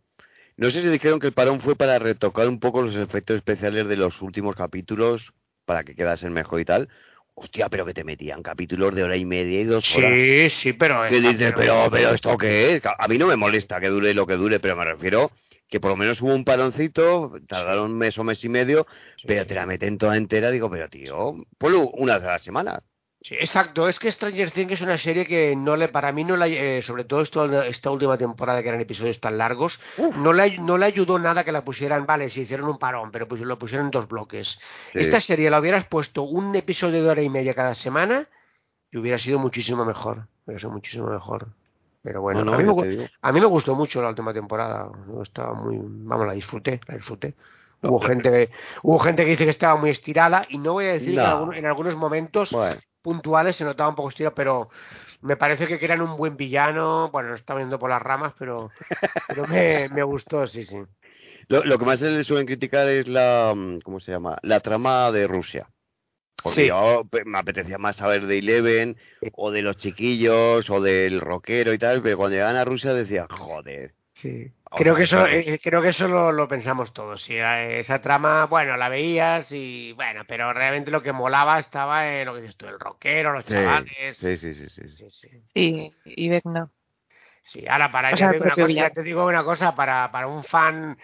No sé si dijeron que el parón fue para retocar un poco los efectos especiales de los últimos capítulos para que quedasen mejor y tal. Hostia, pero que te metían capítulos de 1 hora y media y 2 horas. Sí, pero... Que dices, pero ¿esto qué es? A mí no me molesta que dure lo que dure, pero me refiero que por lo menos hubo un paroncito, tardaron 1 mes o 1 mes y medio, pero te la meten toda entera. Digo, pero tío, ponlo una vez a la semana. Sí, exacto, es que Stranger Things es una serie que no le, para mí no la, sobre todo esta última temporada que eran episodios tan largos, no le ayudó nada que la pusieran, vale, sí hicieron un parón, pero pues lo pusieron en dos bloques. Sí. Esta serie la hubieras puesto un episodio de hora y media cada semana y hubiera sido muchísimo mejor, Pero bueno, no, a mí me gustó mucho la última temporada, estaba muy, vamos, la disfruté. Hubo gente que dice que estaba muy estirada y no voy a decir que en algunos momentos puntuales se notaba un poco estirada, pero me parece que eran un buen villano. Bueno, lo estaba viendo por las ramas, pero me gustó, sí. Lo que más le suelen criticar es la trama de Rusia. Porque yo me apetecía más saber de Eleven o de los chiquillos o del rockero y tal, pero cuando llegaban a Rusia decía, joder. Sí. Creo que eso lo pensamos todos. Sí, esa trama, bueno, la veías y bueno, pero realmente lo que molaba estaba en lo que dices tú, el rockero, los chavales. Sí. Sí, y Vecna. Sí, ahora ya te digo una cosa, para un fan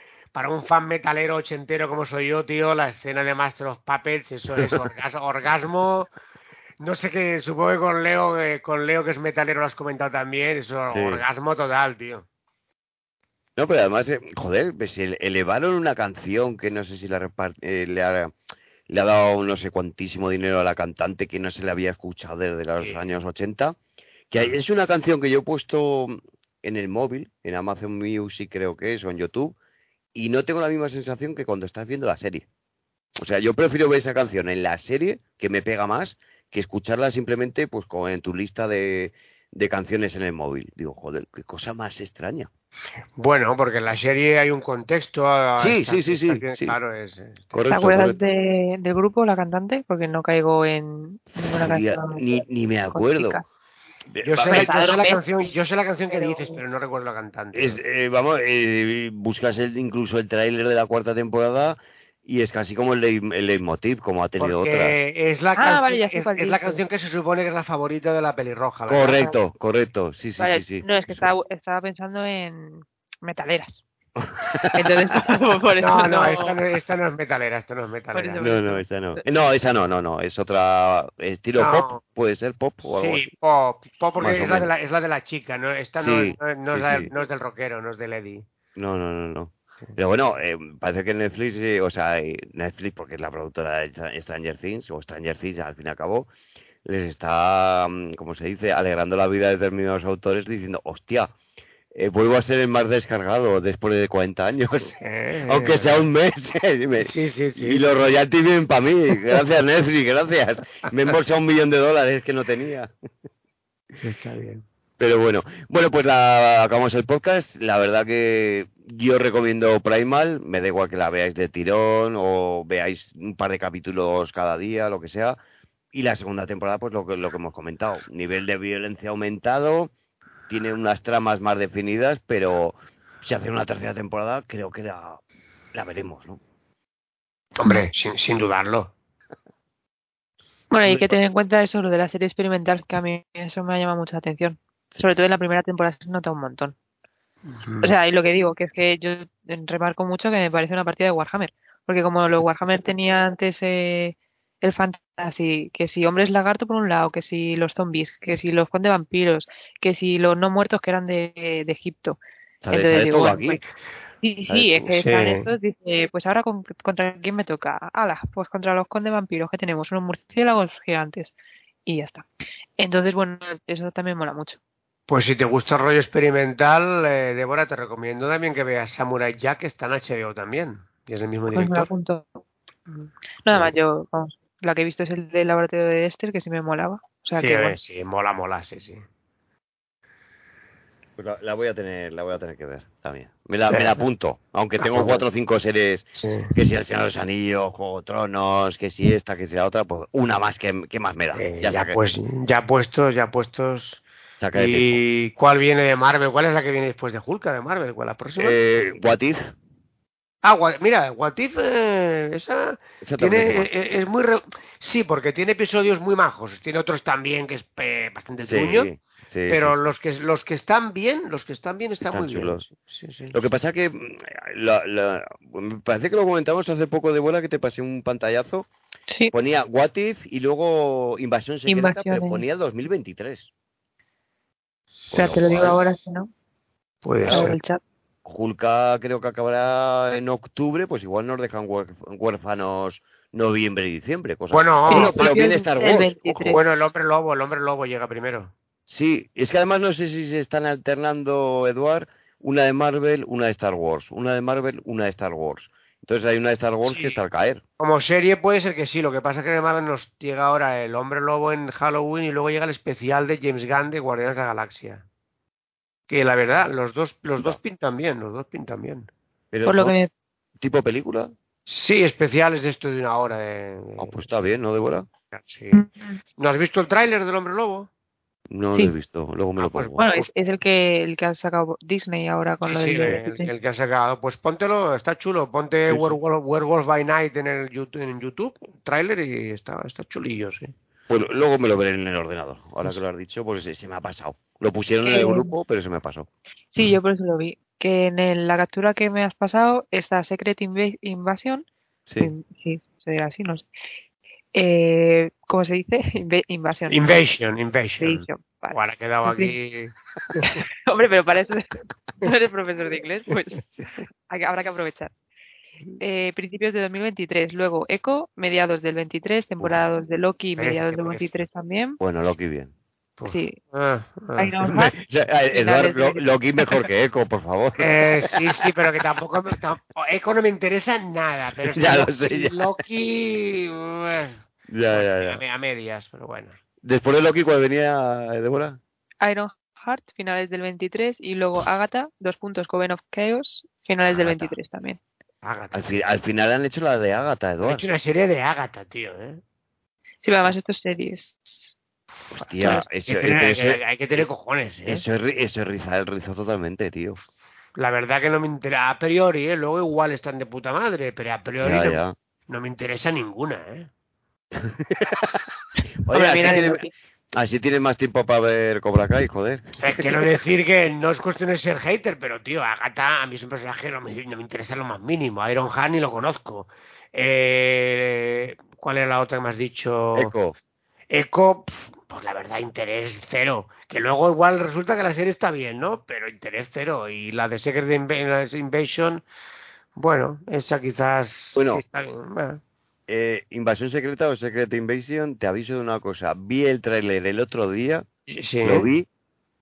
metalero ochentero como soy yo, tío, la escena de Master of Puppets, eso es orgasmo. No sé qué, supongo que con Leo que es metalero lo has comentado también, eso es orgasmo total, tío. No, pero además, pues elevaron una canción que no sé si le ha dado no sé cuantísimo dinero a la cantante, que no se le había escuchado desde los años 80, que es una canción que yo he puesto en el móvil, en Amazon Music creo que es, o en YouTube, y no tengo la misma sensación que cuando estás viendo la serie. O sea, yo prefiero ver esa canción en la serie, que me pega más, que escucharla simplemente pues en tu lista de canciones en el móvil. Digo, qué cosa más extraña. Bueno, porque en la serie hay un contexto. Sí. Claro, ¿te acuerdas del grupo, la cantante? Porque no caigo en ninguna canción. Ni me acuerdo. Yo sé la canción que dices, pero no recuerdo la cantante. Buscas incluso el tráiler de la cuarta temporada y es casi como el leitmotiv, como ha tenido porque otras. Es la es la canción que se supone que es la favorita de la pelirroja, ¿verdad? Correcto. Sí. No, es que estaba pensando en metaleras. Entonces, por eso no, esta no es metalera, esa no. No, esa no, es otra estilo pop, puede ser pop o algo así. Sí, pop porque es la de la chica, ¿no? Esta no es del rockero, no es de Lady. No. Pero bueno, parece que Netflix, Netflix porque es la productora de Stranger Things al fin y al cabo, les está, como se dice, alegrando la vida de determinados autores diciendo, hostia, vuelvo a ser el más descargado después de 40 años, aunque sea un mes. Sí. Y los royalties vienen para mí, gracias Netflix, gracias. Me he embolsado $1 millón que no tenía. Está bien. Pero bueno, pues acabamos el podcast. La verdad que yo recomiendo Primal. Me da igual que la veáis de tirón o veáis un par de capítulos cada día, lo que sea. Y la segunda temporada, pues lo que hemos comentado. Nivel de violencia aumentado, tiene unas tramas más definidas, pero si hace una tercera temporada, creo que la veremos, ¿no? Hombre, sin dudarlo. Bueno, hay que tener en cuenta eso, lo de la serie experimental, que a mí eso me ha llamado mucha atención. Sobre todo en la primera temporada se nota un montón. O sea, y lo que digo, que es que yo remarco mucho que me parece una partida de Warhammer. Porque como los Warhammer tenía antes el fantasy, que si hombres lagarto por un lado, que si los zombies, que si los conde vampiros, que si los no muertos que eran de Egipto. Entonces digo, bueno, pues, sí, es que están estos, dice, pues ahora contra quién me toca. Ala, pues contra los conde vampiros que tenemos, unos murciélagos gigantes. Y ya está. Entonces, bueno, eso también mola mucho. Pues si te gusta el rollo experimental, Débora, te recomiendo también que veas Samurai Jack, que está en HBO también, y es el mismo director. Pues nada más, la que he visto es el del laboratorio de Dexter, que sí me molaba. O sea, mola, sí. Pues la voy a tener que ver también. Me la apunto, aunque tengo 4 o 5 series, que si El Señor de los Anillos, Juego de Tronos, que si esta, que si la otra, pues una más que más me da. Ya puestos. ¿Y cuál viene de Marvel? ¿Cuál es la que viene después de Hulk de Marvel? ¿Cuál es la próxima? What If. Mira, What If, esa tiene, es muy... Sí, porque tiene episodios muy majos. Tiene otros también que es bastante tuño. Sí, pero sí. Los que están bien están muy chulos. Bien. Sí. Lo que pasa que... me parece que lo comentamos hace poco, Débora, que te pasé un pantallazo. Sí. Ponía What If y luego Invasión Secreta, pero ponía 2023. O sea, te lo digo ahora, si no. Puede ser. El chat. Julka creo que acabará en octubre, pues igual nos dejan huérfanos noviembre y diciembre. Cosas. Bueno, pero viene Star Wars. Bueno, el hombre lobo llega primero. Sí, es que además no sé si se están alternando, Eduard, una de Marvel, una de Star Wars, una de Marvel, una de Star Wars. Entonces hay una de Star Wars que está al caer. Como serie puede ser que sí, lo que pasa es que además nos llega ahora el Hombre Lobo en Halloween y luego llega el especial de James Gunn de Guardianes de la Galaxia. Que la verdad, los dos pintan bien. Pero por lo que me... ¿Tipo película? Sí, especiales de esto de una hora. Pues está bien, ¿no, Débora? Sí. ¿No has visto el tráiler del Hombre Lobo? No lo he visto, luego me lo pongo. Pues, bueno, es el que ha sacado Disney ahora con lo de... Sí, el que ha sacado. Pues póntelo, está chulo. Ponte Werewolf by Night en YouTube, tráiler, y está chulillo, sí. Bueno, luego me lo veré en el ordenador. Ahora que lo has dicho, pues se me ha pasado. Lo pusieron en el grupo, pero se me pasó. Sí, yo por eso lo vi. Que en la captura que me has pasado está Secret Invasion. Sí, se dirá así, no sé. ¿Cómo se dice? Invasión. Vale. Bueno, ha quedado aquí. Hombre, pero para eso no eres profesor de inglés, pues habrá que aprovechar. Principios de 2023, luego Echo, mediados del 23, temporada 2 de Loki, mediados del 23 también. Bueno, Loki bien. Sí. Eduardo, Loki mejor que Echo, por favor. Sí, pero que tampoco Echo no me interesa nada. Pero ya lo sé. Ya. Loki. Ya. A medias, pero bueno. Después de Loki, ¿cuál venía, Débora? Ironheart, finales del 23, y luego Agatha, Coven of Chaos, finales del 23 también. Al final han hecho la de Agatha, Eduardo. Han hecho una serie de Agatha, tío. Sí, pero además estas series. Hostia, hay que tener cojones, ¿eh? Eso es rizó totalmente, tío. La verdad que no me interesa. A priori, luego igual están de puta madre, pero a priori no me interesa ninguna, Oye, así tiene más tiempo para ver Cobra Kai, joder. Quiero decir que no es cuestión de ser hater, pero tío, Agatha a mí es un personaje que no me interesa lo más mínimo. Ironheart ni lo conozco. ¿Cuál era la otra que me has dicho? Echo, pues la verdad, interés cero. Que luego igual resulta que la serie está bien, ¿no? Pero interés cero. Y la de Secret Invasion, bueno, esa quizás... Bueno, sí está bien. Invasión Secreta o Secret Invasion, te aviso de una cosa. Vi el tráiler el otro día, lo vi,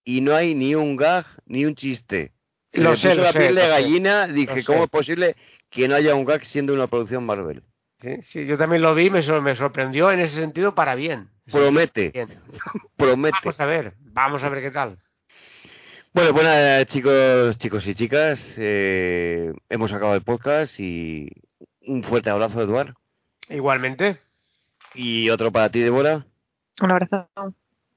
y no hay ni un gag, ni un chiste. Dije, ¿cómo es posible que no haya un gag siendo una producción Marvel? Sí, yo también lo vi, me sorprendió en ese sentido para bien. Promete. Vamos a ver qué tal. Bueno, chicos y chicas, hemos acabado el podcast y un fuerte abrazo, Eduard. Igualmente. Y otro para ti, Débora. Un abrazo.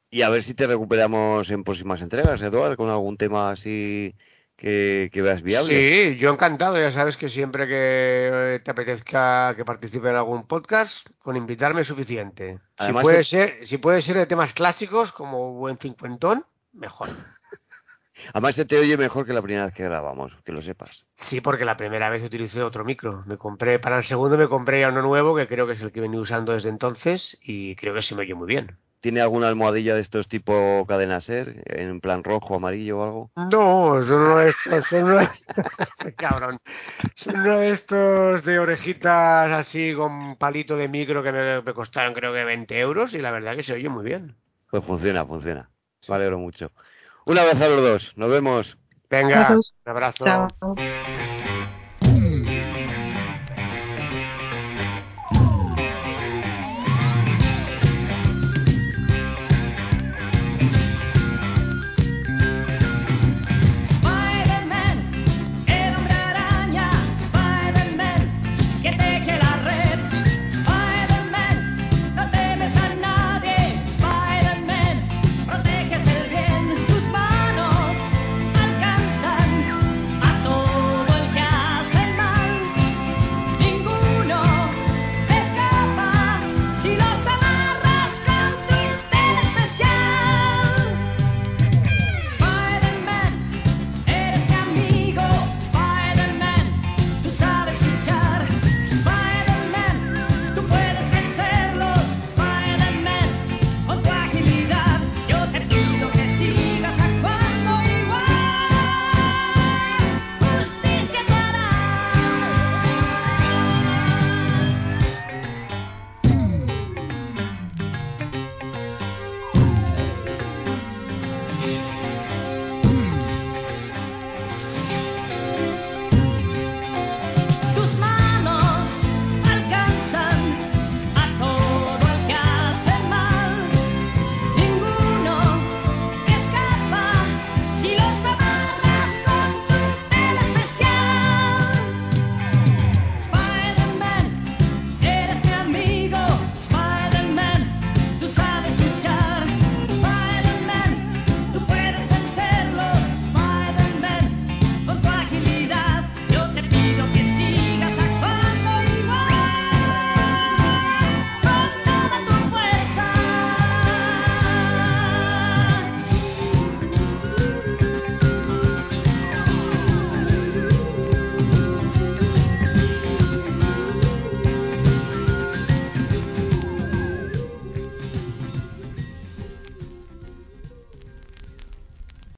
Y a ver si te recuperamos en próximas entregas, Eduard, con algún tema así... Que veas viable. Sí, yo encantado, ya sabes que siempre que te apetezca que participe en algún podcast, con invitarme es suficiente. Además, si puede ser de temas clásicos, como buen cincuentón, mejor. Además se te oye mejor que la primera vez que grabamos, que lo sepas. Sí, porque la primera vez utilicé otro micro. Para el segundo me compré ya uno nuevo, que creo que es el que he venido usando desde entonces, y creo que se me oye muy bien. ¿Tiene alguna almohadilla de estos tipo cadena SER? ¿En plan rojo, amarillo o algo? No, son unos... Cabrón. Son uno de estos de orejitas así con palito de micro que me costaron creo que 20 euros y la verdad que se oye muy bien. Pues funciona. Me alegro mucho. Un abrazo a los dos. Nos vemos. Venga, un abrazo. Chao.